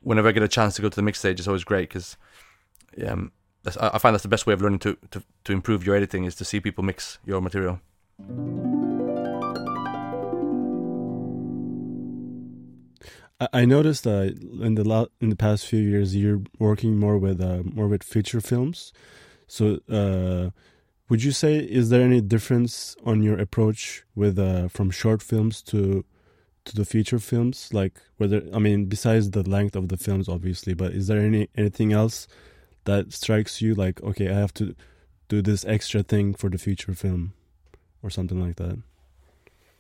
Whenever I get a chance to go to the mix stage, it's always great because um, that's, I find that's the best way of learning to, to to improve your editing is to see people mix your material. I noticed that uh, in the la- in the past few years you're working more with uh, more with feature films. So, uh, would you say is there any difference on your approach with uh, from short films to to the feature films? Like, whether I mean, besides the length of the films, obviously, but is there any anything else that strikes you like, okay, I have to do this extra thing for the feature film, or something like that?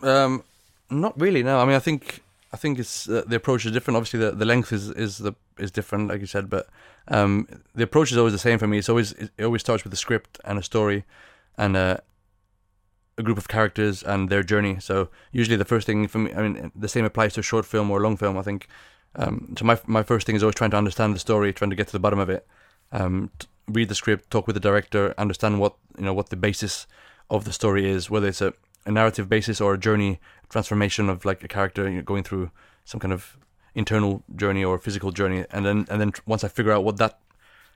Um, not really. No, I mean, I think. I think it's uh, the approach is different. Obviously, the, the length is is the is different, like you said. But um, the approach is always the same for me. It's always it always starts with a script and a story, and a, a group of characters and their journey. So usually the first thing for me, I mean, the same applies to a short film or a long film. I think um, so. My my first thing is always trying to understand the story, trying to get to the bottom of it. Um, read the script, talk with the director, understand what you know what the basis of the story is, whether it's a a narrative basis or a journey transformation of like a character you know, going through some kind of internal journey or physical journey. And then, and then once I figure out what that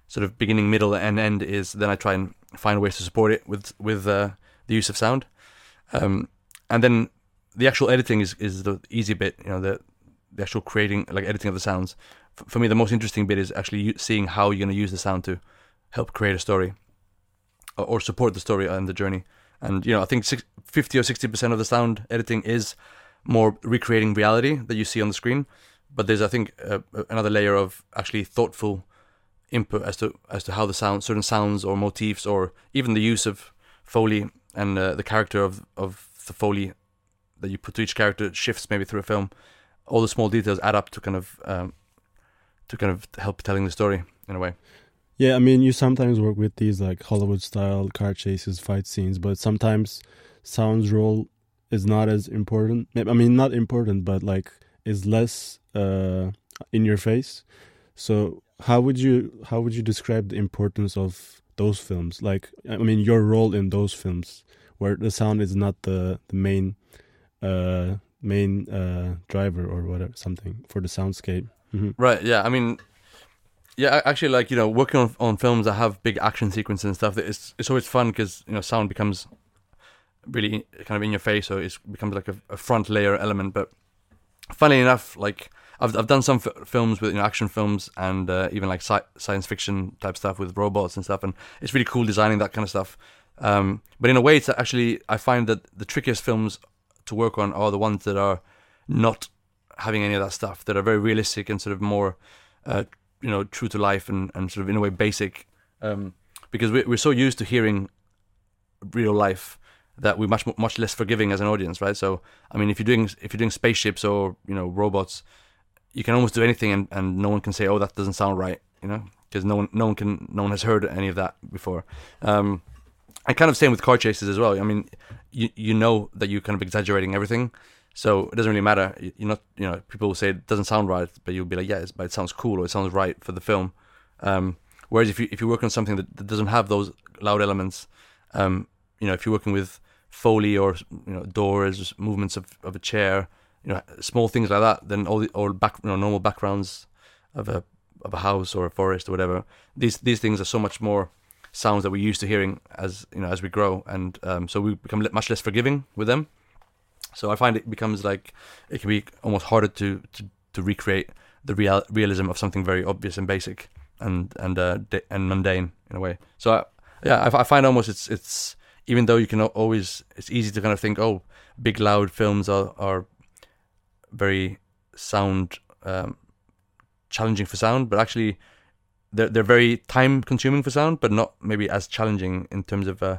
sort of beginning, middle and end is, then I try and find ways to support it with, with uh, the use of sound. Um, and then the actual editing is, is the easy bit, you know, the, the actual creating, like editing of the sounds. F- for me, the most interesting bit is actually seeing how you're going to use the sound to help create a story or, or support the story and the journey. And, you know, I think fifty or sixty percent of the sound editing is more recreating reality that you see on the screen. But there's, I think, uh, another layer of actually thoughtful input as to as to how the sound, certain sounds or motifs or even the use of Foley and uh, the character of, of the Foley that you put to each character shifts maybe through a film. All the small details add up to kind of um, to kind of help telling the story in a way. Yeah, I mean, you sometimes work with these like Hollywood-style car chases, fight scenes, but sometimes sound's role is not as important. I mean, not important, but like is less uh, in your face. So, how would you how would you describe the importance of those films? Like, I mean, your role in those films where the sound is not the the main uh, main uh, driver or whatever, something for the soundscape. Mm-hmm. Right, yeah. I mean, yeah, actually, like, you know, working on, on films that have big action sequences and stuff, it's it's always fun because, you know, sound becomes really kind of in your face, so it becomes like a, a front layer element. But funnily enough, like, I've I've done some f- films with, you know, action films and uh, even like sci- science fiction type stuff with robots and stuff, and it's really cool designing that kind of stuff. Um, but in a way, it's actually, I find that the trickiest films to work on are the ones that are not having any of that stuff, that are very realistic and sort of more, uh, you know, true to life and, and sort of in a way basic. Um, because we're, we're so used to hearing real life that we're much much less forgiving as an audience, right? So, I mean, if you're doing if you're doing spaceships or, you know, robots, you can almost do anything, and, and no one can say, oh, that doesn't sound right, you know, because no one no one can no one has heard any of that before. Um, and kind of same with car chases as well. I mean, you you know that you're kind of exaggerating everything, so it doesn't really matter. You're not, you know, people will say it doesn't sound right, but you'll be like, yeah, it's, but it sounds cool or it sounds right for the film. Um, whereas if you if you work on something that, that doesn't have those loud elements, um, you know, if you're working with Foley or, you know, doors, movements of, of a chair, you know, small things like that, then all the or back, you know, normal backgrounds of a of a house or a forest or whatever. These these things are so much more sounds that we're used to hearing as, you know, as we grow, and um, so we become much less forgiving with them. So I find it becomes like it can be almost harder to to, to recreate the real, realism of something very obvious and basic and and uh, de- and mundane in a way. So I, yeah, I, I find almost it's it's even though you can always, it's easy to kind of think, oh, big loud films are are very sound um, challenging for sound, but actually They're they're very time consuming for sound, but not maybe as challenging in terms of uh,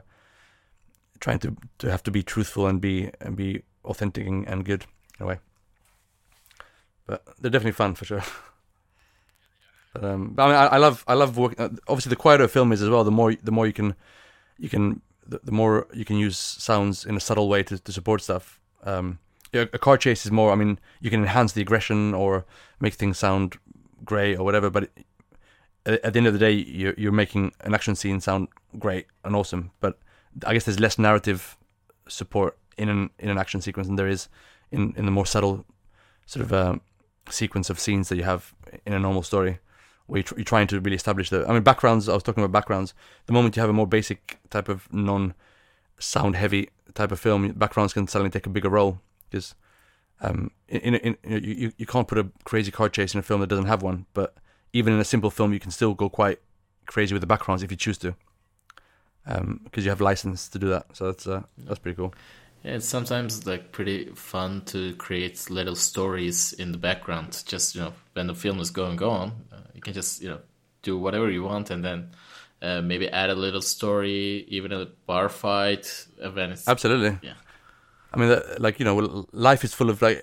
trying to, to have to be truthful and be and be authentic and good in a way. But they're definitely fun for sure. But, um, but I mean, I, I love I love working. Uh, obviously, the quieter a film is as well, the more the more you can you can the, the more you can use sounds in a subtle way to, to support stuff. Um, a, a car chase is more. I mean, you can enhance the aggression or make things sound grey or whatever, but it, at the end of the day, you're, you're making an action scene sound great and awesome, but I guess there's less narrative support in an in an action sequence than there is in, in the more subtle sort of uh, sequence of scenes that you have in a normal story, where you're, tr- you're trying to really establish the. I mean, backgrounds. I was talking about backgrounds. The moment you have a more basic type of non-sound-heavy type of film, backgrounds can suddenly take a bigger role because um, in, in, in you you can't put a crazy car chase in a film that doesn't have one, but even in a simple film, you can still go quite crazy with the backgrounds if you choose to, because um, you have license to do that. So that's uh, that's pretty cool. Yeah, it's sometimes like pretty fun to create little stories in the background. Just, you know, when the film is going on, uh, you can just, you know, do whatever you want, and then uh, maybe add a little story, even a bar fight event. Absolutely. Yeah. I mean, like, you know, life is full of like.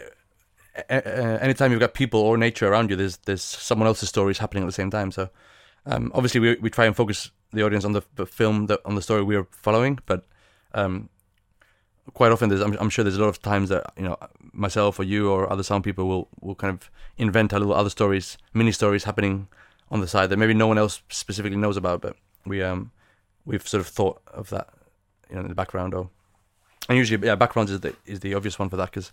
Uh, anytime you've got people or nature around you, there's there's someone else's stories happening at the same time. So um, obviously we we try and focus the audience on the, the film, that, on the story we are following. But um, quite often there's I'm, I'm sure there's a lot of times that, you know, myself or you or other sound people will, will kind of invent a little other stories, mini stories happening on the side that maybe no one else specifically knows about. But we um we've sort of thought of that, you know, in the background. Or and usually yeah, backgrounds is the is the obvious one for that because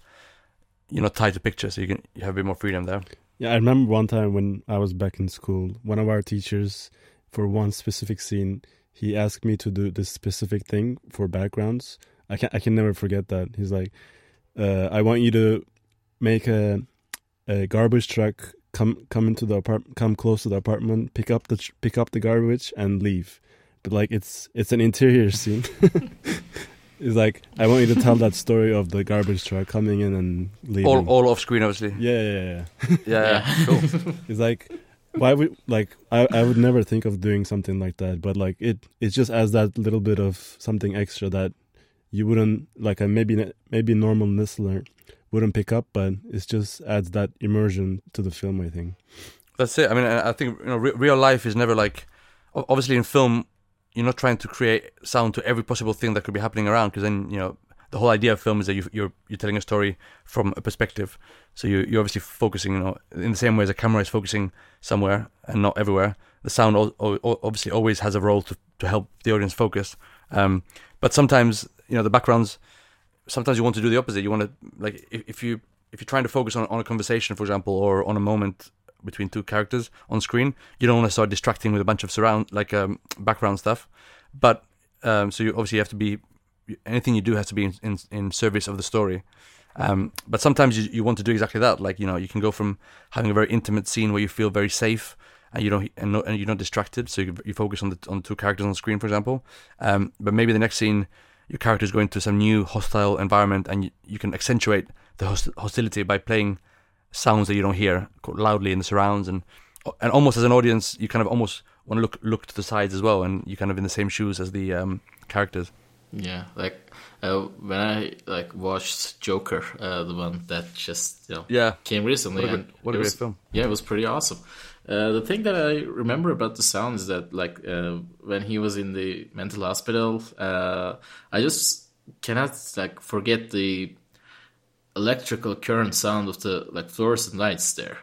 you're not tied to picture, so you can you have a bit more freedom there. Yeah, I remember one time when I was back in school, one of our teachers, for one specific scene, he asked me to do this specific thing for backgrounds. I can I can never forget that. He's like, uh, I want you to make a, a garbage truck come come into the apartment, come close to the apartment, pick up the tr- pick up the garbage and leave. But like it's it's an interior scene. It's like, I want you to tell that story of the garbage truck coming in and leaving. All, all off screen, obviously. Yeah, yeah, yeah. yeah, yeah. Cool. It's like, why would, like, I, I would never think of doing something like that, but, like, it, it just adds that little bit of something extra that you wouldn't, like, a maybe maybe normal listener wouldn't pick up, but it just adds that immersion to the film, I think. That's it. I mean, I think, you know, re- real life is never, like, obviously in film, you're not trying to create sound to every possible thing that could be happening around, because then, you know, the whole idea of film is that you, you're you're telling a story from a perspective. So you, you're obviously focusing, you know, in the same way as a camera is focusing somewhere and not everywhere. The sound o- o- obviously always has a role to, to help the audience focus. Um, but sometimes, you know, the backgrounds, sometimes you want to do the opposite. You want to, like, if, if you if you're trying to focus on, on a conversation, for example, or on a moment between two characters on screen, you don't want to start distracting with a bunch of surround, like, um, background stuff. But um, so you obviously have to be, anything you do has to be in in, in service of the story. Um, but sometimes you, you want to do exactly that. Like, you know, you can go from having a very intimate scene where you feel very safe and you don't and, no, and you're not distracted, so you, you focus on the on two characters on screen, for example. Um, but maybe the next scene, your character is going to some new hostile environment, and you, you can accentuate the host- hostility by playing sounds that you don't hear loudly in the surrounds, and and almost as an audience, you kind of almost want to look look to the sides as well, and you're kind of in the same shoes as the um, characters. Yeah, like uh, when I like watched Joker, uh, the one that just you know yeah. came recently, what a, and what a great was, film! Yeah, it was pretty awesome. Uh, the thing that I remember about the sound is that, like, uh, when he was in the mental hospital, uh, I just cannot, like, forget the electrical current sound of the, like, fluorescent lights there.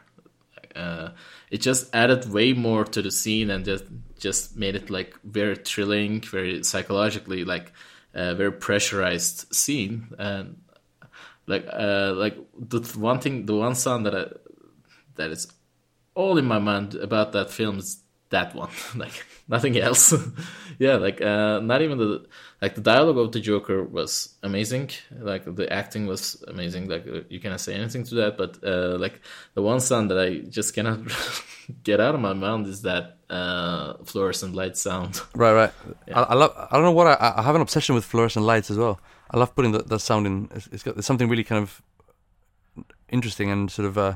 Uh, it just added way more to the scene and just just made it, like, very thrilling, very psychologically, like, uh, very pressurized scene. And like uh, like the one thing, the one sound that I, that is all in my mind about that film is that one, like, nothing else. yeah, like, uh, not even the, like, the dialogue of the Joker was amazing. Like, the acting was amazing. Like, you cannot say anything to that, but, uh, like, the one sound that I just cannot get out of my mind is that, uh, fluorescent light sound. Right, right. Yeah. I, I love, I don't know what, I, I have an obsession with fluorescent lights as well. I love putting the, that sound in. It's, it's got, there's something really kind of interesting and sort of, uh,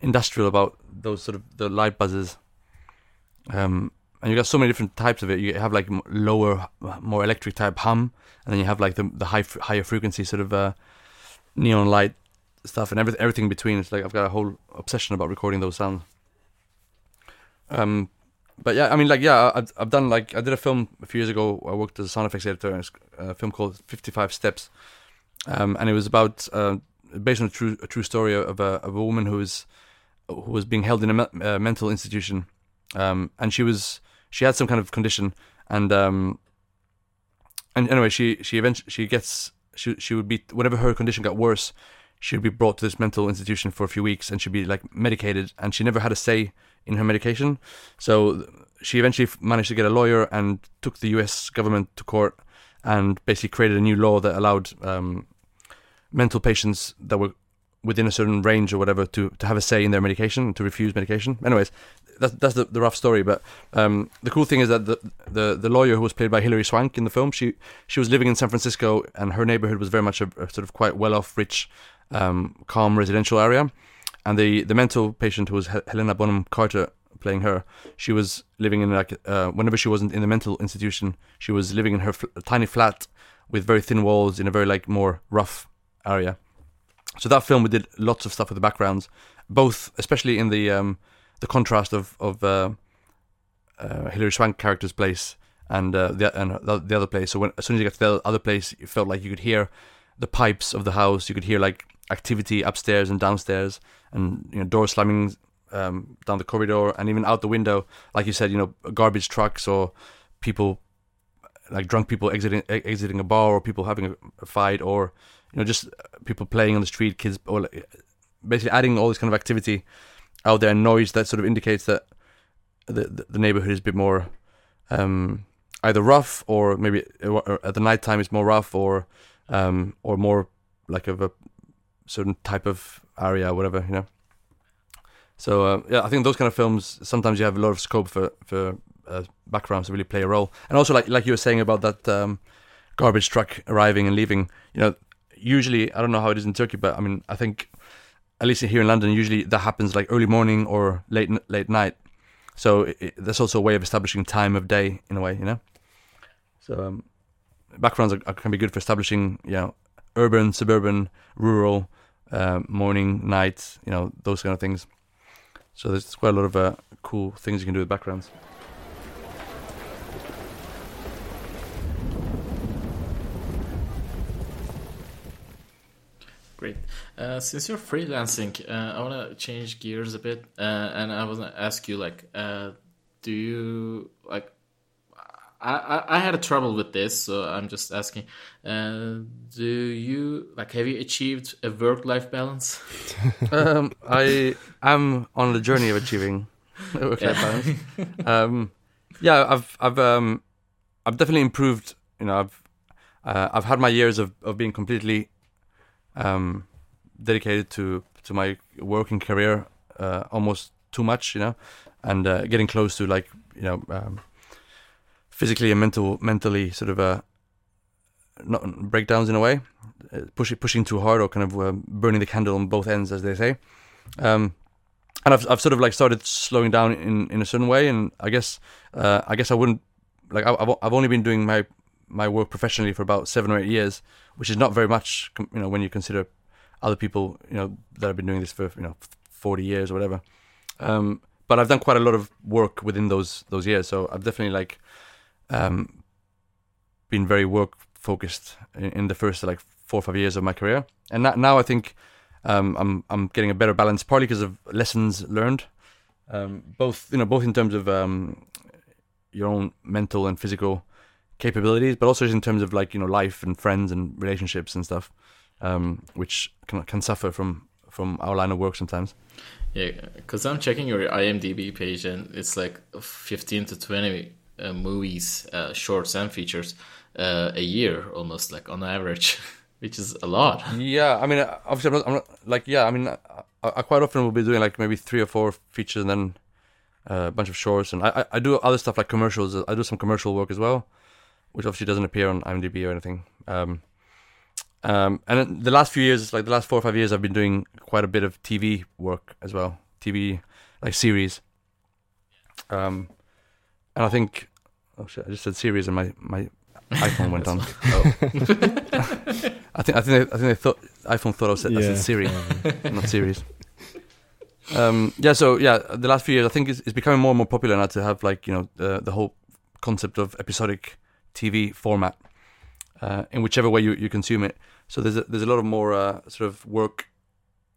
industrial about those sort of the light buzzes, um, and you got so many different types of it. You have, like, lower, more electric type hum, and then you have, like, the the high higher frequency sort of uh, neon light stuff, and everything everything in between. It's like I've got a whole obsession about recording those sounds. Um, but yeah, I mean, like, yeah, I've, I've done like I did a film a few years ago. I worked as a sound effects editor, and a film called fifty-five Steps, um, and it was about uh, based on a true a true story of a of a woman who is. who was being held in a me- uh, mental institution, um, and she was she had some kind of condition, and um, and anyway, she she eventually she gets she she would be whenever her condition got worse, she would be brought to this mental institution for a few weeks, and she'd be, like, medicated, and she never had a say in her medication. So she eventually managed to get a lawyer and took the U S government to court, and basically created a new law that allowed um, mental patients that were within a certain range or whatever to, to have a say in their medication, to refuse medication. Anyways, that, that's the, the rough story. But um, the cool thing is that the, the the lawyer who was played by Hilary Swank in the film, she she was living in San Francisco, and her neighborhood was very much a, a sort of quite well-off, rich, um, calm residential area. And the, the mental patient who was H- Helena Bonham Carter playing her, she was living in, like, uh, whenever she wasn't in the mental institution, she was living in her fl- tiny flat with very thin walls in a very, like, more rough area. So that film, we did lots of stuff with the backgrounds, both, especially in the um, the contrast of of uh, uh, Hilary Swank character's place and uh, the and the other place. So when, as soon as you got to the other place, you felt like you could hear the pipes of the house. You could hear, like, activity upstairs and downstairs, and, you know, doors slamming um, down the corridor, and even out the window, like you said, you know, garbage trucks or people, like, drunk people exiting exiting a bar, or people having a, a fight, or, you know, just people playing on the street, kids, or basically adding all this kind of activity out there and noise that sort of indicates that the the neighborhood is a bit more um, either rough, or maybe at the nighttime it's more rough, or um, or more like of a certain type of area, or whatever, you know. So uh, yeah, I think those kind of films, sometimes you have a lot of scope for for uh, backgrounds to really play a role, and also like like you were saying about that um, garbage truck arriving and leaving, you know. Usually, I don't know how it is in Turkey, but I mean, I think, at least here in London, usually that happens like early morning or late late night. So it, it, that's also a way of establishing time of day in a way, you know. So um, backgrounds are, are, can be good for establishing, you know, urban, suburban, rural, uh, morning, night, you know, those kind of things. So there's quite a lot of uh, cool things you can do with backgrounds. Great. Uh, since you're freelancing, uh, I want to change gears a bit, uh, and I want to ask you, like, uh, do you, like, I, I, I had trouble with this, so I'm just asking. Uh, do you like have you achieved a work-life balance? um, I am on the journey of achieving a work-life balance. Um, yeah, I've I've um, I've definitely improved. You know, I've uh, I've had my years of, of being completely um, dedicated to to my working career, uh, almost too much. You know, and uh, getting close to like you know. Um, physically and mental, mentally sort of uh, not breakdowns in a way, uh, pushing pushing too hard or kind of uh, burning the candle on both ends, as they say. Um, and I've I've sort of like started slowing down in, in a certain way, and I guess uh, I guess I wouldn't like I, I've I've only been doing my, my work professionally for about seven or eight years, which is not very much, you know, when you consider other people, you know, that have been doing this for you know forty years or whatever. Um, but I've done quite a lot of work within those those years, so I've definitely like. Um, been very work focused in, in the first like four or five years of my career, and now, now I think um, I'm I'm getting a better balance, partly because of lessons learned, um, both you know both in terms of um, your own mental and physical capabilities, but also in terms of like you know life and friends and relationships and stuff, um, which can can suffer from from our line of work sometimes. Yeah, because I'm checking your I M D B page and it's like fifteen to twenty. Uh, movies, uh, shorts and features uh, a year almost, like on average, which is a lot. Yeah, I mean, obviously, I'm not, I'm not like, yeah, I mean, I, I quite often will be doing like maybe three or four features and then uh, a bunch of shorts. And I, I do other stuff like commercials. I do some commercial work as well, which obviously doesn't appear on I M D B or anything. Um, um, and the last few years, like the last four or five years, I've been doing quite a bit of T V work as well, T V like series. Um, And I think, oh shit! I just said series, and my, my iPhone went on. Oh. I think I think they, I think they thought iPhone thought I said, yeah. I said series, not series. Um, yeah. So yeah, the last few years, I think it's, it's becoming more and more popular now to have like you know the the whole concept of episodic T V format, uh, in whichever way you, you consume it. So there's a, there's a lot of more uh, sort of work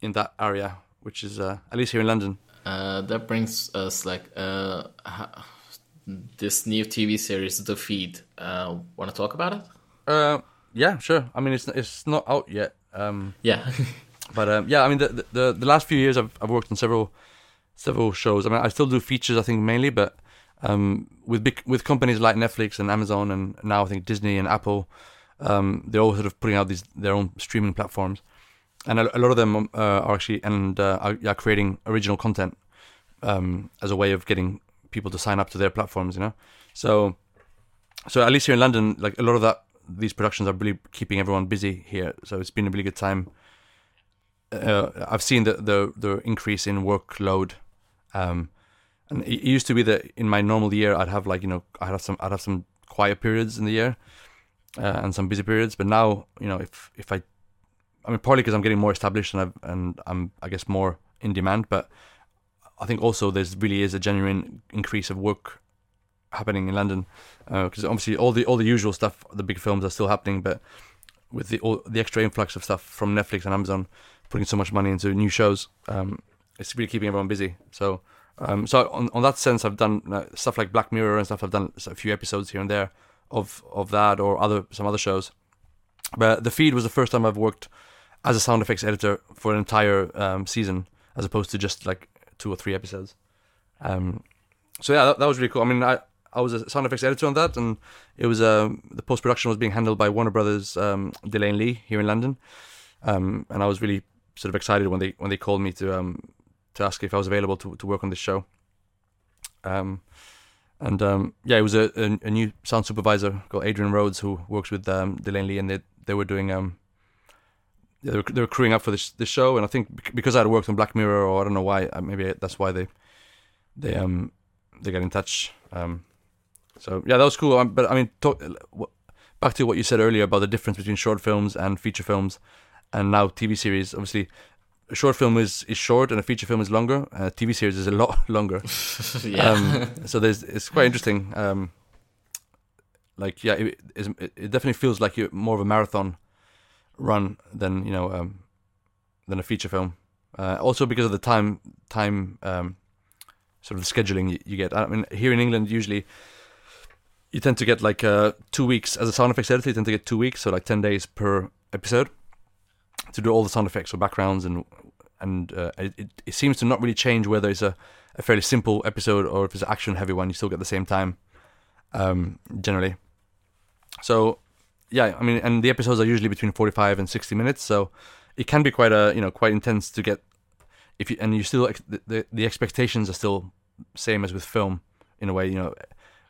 in that area, which is uh, at least here in London. Uh, that brings us like. Uh, ha- This new T V series, The Feed. Uh, want to talk about it? Uh, yeah, sure. I mean, it's it's not out yet. Um, yeah, but um, yeah, I mean, the, the the last few years, I've I've worked on several several shows. I mean, I still do features, I think mainly, but um, with big with companies like Netflix and Amazon, and now I think Disney and Apple, um, they're all sort of putting out these their own streaming platforms, and a, a lot of them uh, are actually and uh, are, are creating original content um, as a way of getting people to sign up to their platforms, you know. So, so at least here in London, like a lot of that, these productions are really keeping everyone busy here. So it's been a really good time. Uh, I've seen the, the the increase in workload, um, and it used to be that in my normal year I'd have like you know I'd have some I'd have some quiet periods in the year, uh, and some busy periods. But now you know if if I, I mean partly because I'm getting more established and I've, and I'm I guess more in demand, but. I think also there's really is a genuine increase of work happening in London because uh, obviously all the all the usual stuff, the big films are still happening, but with the all, the extra influx of stuff from Netflix and Amazon putting so much money into new shows, um, it's really keeping everyone busy. So, um, so on on that sense, I've done uh, stuff like Black Mirror and stuff. I've done a few episodes here and there of of that or other some other shows. But The Feed was the first time I've worked as a sound effects editor for an entire um, season, as opposed to just like. Two or three episodes. Um, so yeah, that, that was really cool. I mean, I, I was a sound effects editor on that, and it was um, the post-production was being handled by Warner Brothers um, Delane Lee here in London, um, and I was really sort of excited when they when they called me to um, to ask if I was available to, to work on this show. Um, and um, yeah, it was a, a, a new sound supervisor called Adrian Rhodes who works with um, Delane Lee, and they they were doing. Um, They were, they were crewing up for this this show, and I think because I'd worked on Black Mirror, or I don't know why, maybe that's why they they um they got in touch. Um, so yeah, that was cool. Um, but I mean, talk, back to what you said earlier about the difference between short films and feature films, and now T V series. Obviously, a short film is, is short, and a feature film is longer. A T V series is a lot longer. yeah. Um, so there's it's quite interesting. Um, like yeah, it, it definitely feels like you're more of a marathon. Run than you know um, than a feature film. Uh, also because of the time time um, sort of scheduling you, you get. I mean, here in England usually you tend to get like uh, two weeks as a sound effects editor. You tend to get two weeks, so like ten days per episode to do all the sound effects or backgrounds, and and uh, it it seems to not really change whether it's a, a fairly simple episode or if it's an action heavy one. You still get the same time um, generally. So yeah, I mean, and the episodes are usually between forty-five and sixty minutes, so it can be quite a you know quite intense to get. If you, and you still the, the the expectations are still same as with film in a way, you know.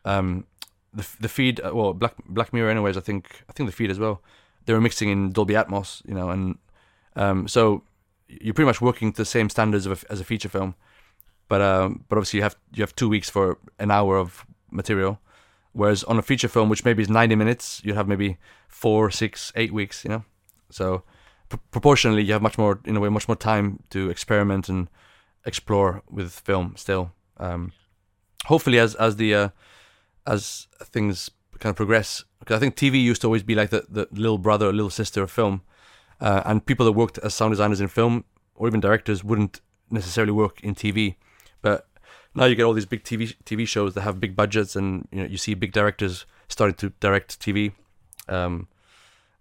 Um, the the feed, well, Black Black Mirror, anyways. I think I think the feed as well. They were mixing in Dolby Atmos, you know, and um, so you're pretty much working to the same standards of a, as a feature film, but um, but obviously you have you have two weeks for an hour of material, whereas on a feature film, which maybe is ninety minutes, you have maybe four, six, eight weeks, you know. So P- proportionally, you have much more, in a way, much more time to experiment and explore with film. Still, um, hopefully, as as the uh, as things kind of progress, because I think T V used to always be like the, the little brother or little sister of film, uh, and people that worked as sound designers in film or even directors wouldn't necessarily work in T V. But now you get all these big T V T V shows that have big budgets, and you know you see big directors starting to direct T V. Um,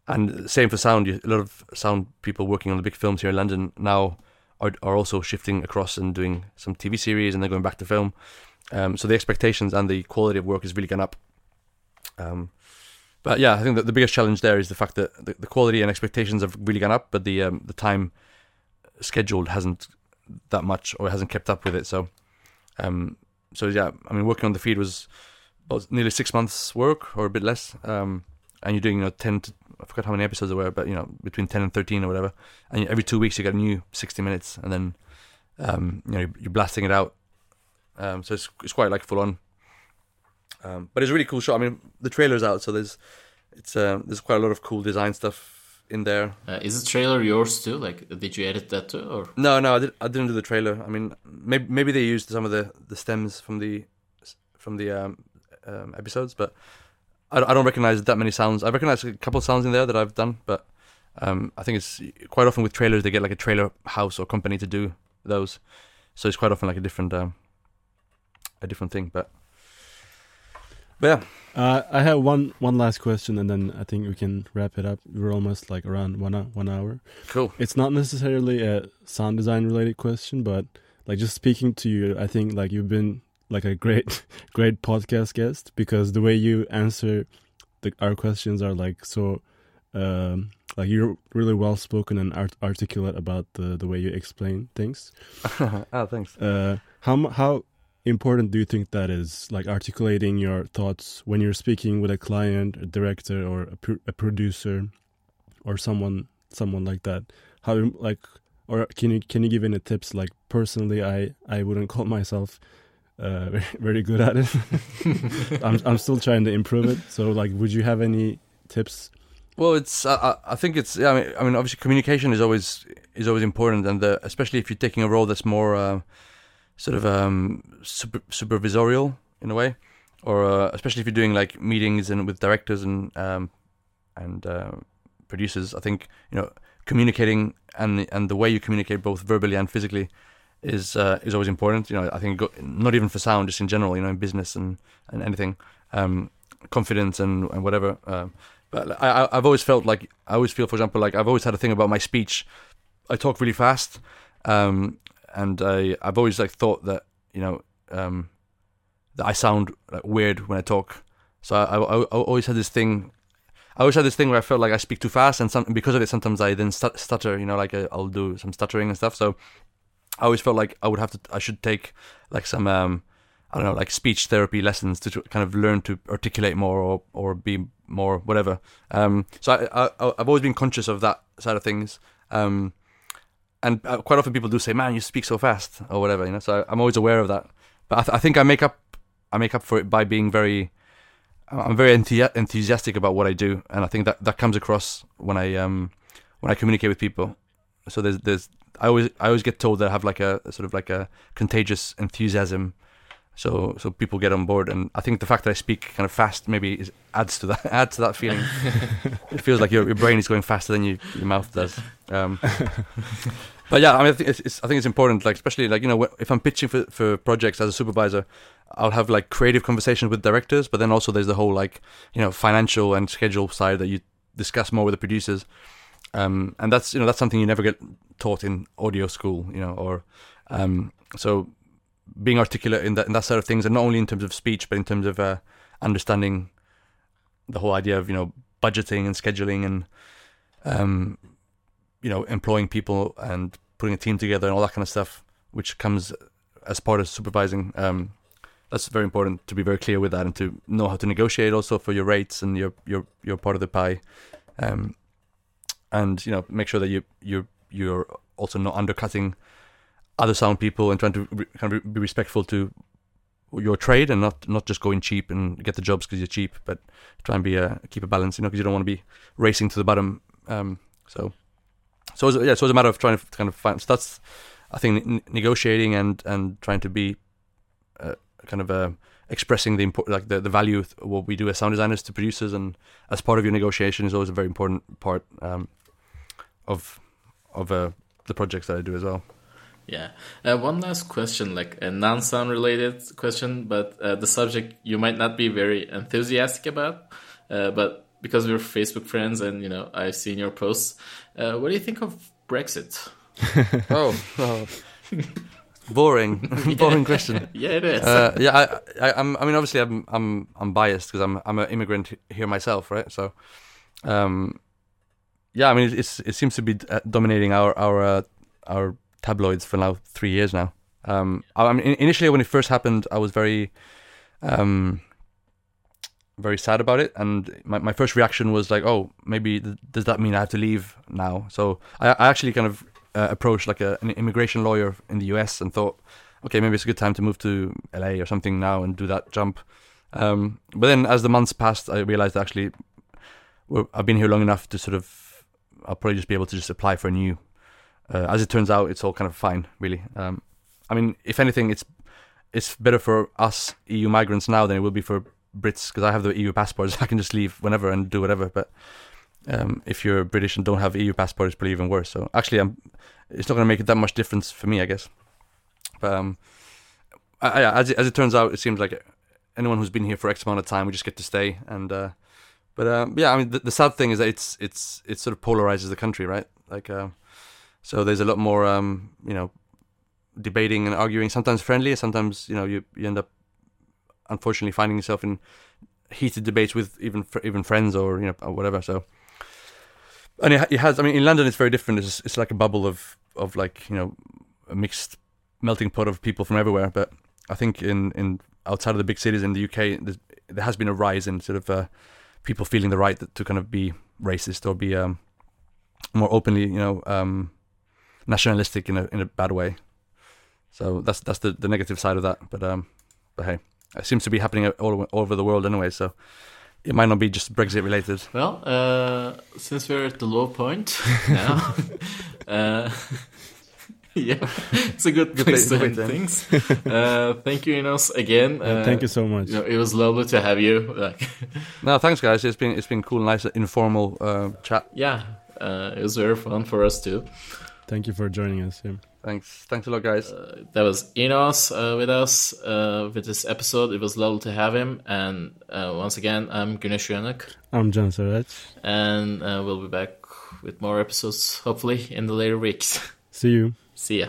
And same for sound. A lot of sound people working on the big films here in London now are are also shifting across and doing some T V series, and they're going back to film. Um, so the expectations and the quality of work has really gone up. Um, but yeah, I think that the biggest challenge there is the fact that the, the quality and expectations have really gone up, but the um, the time scheduled hasn't that much, or hasn't kept up with it. So, um, so yeah, I mean, working on the feed was about nearly six months' work, or a bit less. Um, and you're doing you know ten to I forgot how many episodes there were, but you know, between ten and thirteen or whatever. And every two weeks you get a new sixty minutes, and then um, you know you're blasting it out. Um, so it's it's quite like full on. Um, but it's a really cool show. I mean, the trailer's out, so there's it's uh, there's quite a lot of cool design stuff in there. Uh, is the trailer yours too? Like, did you edit that too? Or no, no, I didn't. I didn't do the trailer. I mean, maybe maybe they used some of the, the stems from the from the um, um, episodes, but. I don't recognize that many sounds. I recognize a couple of sounds in there that I've done, but um, I think it's quite often with trailers they get like a trailer house or company to do those, so it's quite often like a different, um, a different thing. But, but yeah, uh, I have one one last question, and then I think we can wrap it up. We're almost like around one one hour. Cool. It's not necessarily a sound design related question, but like just speaking to you, I think like you've been. Like a great, great podcast guest, because the way you answer the, our questions are like so, um, like you're really well spoken and art- articulate about the, the way you explain things. Oh, thanks. Uh, how how important do you think that is? Like articulating your thoughts when you're speaking with a client, a director, or a, pro- a producer, or someone someone like that. How like, or can you can you give any tips? Like personally, I, I wouldn't call myself. Uh, very, very good at it. I'm I'm still trying to improve it. So, like, would you have any tips? Well, it's I I think it's yeah, I mean I mean obviously communication is always is always important, and the, especially if you're taking a role that's more uh, sort of um super, supervisorial in a way, or uh, especially if you're doing like meetings and with directors and um and uh, producers. I think you know communicating and the, and the way you communicate both verbally and physically. Is uh, is always important, you know. I think go, not even for sound, just in general, you know, in business and and anything, um, confidence and and whatever. Um, but I I've always felt like I always feel, for example, like I've always had a thing about my speech. I talk really fast, um, and I I've always like thought that you know um, that I sound like weird when I talk. So I, I I always had this thing. I always had this thing where I felt like I speak too fast, and some, because of it, sometimes I then stut- stutter. You know, like I, I'll do some stuttering and stuff. So. I always felt like I would have to, I should take like some, um, I don't know, like speech therapy lessons to, to kind of learn to articulate more or, or be more whatever. Um, so I, I, I've always been conscious of that side of things. Um, and quite often people do say, man, you speak so fast or whatever, you know, so I'm always aware of that. But I, th- I think I make up, I make up for it by being very, I'm very enth- enthusiastic about what I do. And I think that, that comes across when I, um, when I communicate with people. So there's, there's, I always I always get told that I have like a sort of like a contagious enthusiasm, so so people get on board, and I think the fact that I speak kind of fast maybe is, adds to that adds to that feeling. It feels like your, your brain is going faster than you, your mouth does. Um, but yeah, I mean I think it's, it's I think it's important, like especially like you know if I'm pitching for, for projects as a supervisor, I'll have like creative conversations with directors, but then also there's the whole like, you know, financial and schedule side that you discuss more with the producers. Um, and that's, you know, that's something you never get taught in audio school, you know, or um, so being articulate in that, in that sort of things, and not only in terms of speech, but in terms of uh, understanding the whole idea of, you know, budgeting and scheduling and, um, you know, employing people and putting a team together and all that kind of stuff, which comes as part of supervising. Um, that's very important to be very clear with that and to know how to negotiate also for your rates and your, your, your part of the pie. Um, and, you know, make sure that you, you're, you're also not undercutting other sound people and trying to re- kind of be respectful to your trade and not, not just go in cheap and get the jobs because you're cheap, but try and be a, keep a balance, you know, because you don't want to be racing to the bottom. Um, so, so yeah, so it's a matter of trying to kind of find, so that's, I think, n- negotiating and, and trying to be, uh, kind of uh, expressing the import, like the, the value of what we do as sound designers to producers, and as part of your negotiation is always a very important part um, of of uh, the projects that I do as well. Yeah. Uh, one last question, like a non-sound related question, but uh, the subject you might not be very enthusiastic about, uh, but because we're Facebook friends and, you know, I've seen your posts, uh, what do you think of Brexit? oh, oh. Boring, boring question. Yeah, it is. Uh, yeah, I, I, I'm. I mean, obviously, I'm, I'm, I'm biased because I'm, I'm an immigrant here myself, right? So, um, yeah, I mean, it's, it seems to be dominating our, our, uh, our tabloids for now three years now. Um, I, I mean, initially when it first happened, I was very, um, very sad about it, and my, my first reaction was like, oh, maybe th- does that mean I have to leave now? So I, I actually kind of. Uh, approached like a, an immigration lawyer in the U S and thought, okay, maybe it's a good time to move to L A or something now and do that jump. Um, but then as the months passed, I realized actually well, I've been here long enough to sort of, I'll probably just be able to just apply for a new, uh, as it turns out, it's all kind of fine, really. Um, I mean, if anything, it's it's better for us E U migrants now than it will be for Brits, because I have the E U passport, so I can just leave whenever and do whatever, but Um, if you're British and don't have E U passport, it's probably even worse. So actually, I'm, it's not going to make it that much difference for me, I guess. But um, I, I, as, it, as it turns out, it seems like anyone who's been here for X amount of time, we just get to stay. And uh, but um, yeah, I mean, the, the sad thing is that it's it's it sort of polarizes the country, right? Like uh, so, there's a lot more um, you know, debating and arguing. Sometimes friendly, sometimes you know you, you end up unfortunately finding yourself in heated debates with even even friends or you know or whatever. So. And it has, I mean, in London it's very different. It's it's like a bubble of, of like, you know, a mixed melting pot of people from everywhere. But I think in, in outside of the big cities in the U K, there has been a rise in sort of uh, people feeling the right to kind of be racist or be um, more openly, you know, um, nationalistic in a in a bad way. So that's that's the, the negative side of that. But um, but hey, it seems to be happening all, all over the world anyway. So. It might not be just Brexit related. Well, uh, since we're at the low point now, uh, yeah, it's a good place to end things. Uh, thank you, Enos, again. Uh, thank you so much. You know, it was lovely to have you. Like, no, thanks, guys. It's been it's been cool, nice informal uh, chat. Yeah, uh, it was very fun for us too. Thank you for joining us. Yeah. Thanks. Thanks a lot, guys. Uh, that was Enos uh, with us uh, with this episode. It was lovely to have him. And uh, once again, I'm Güneş Uyanık. I'm Can Sarac. And uh, we'll be back with more episodes, hopefully, in the later weeks. See you. See ya.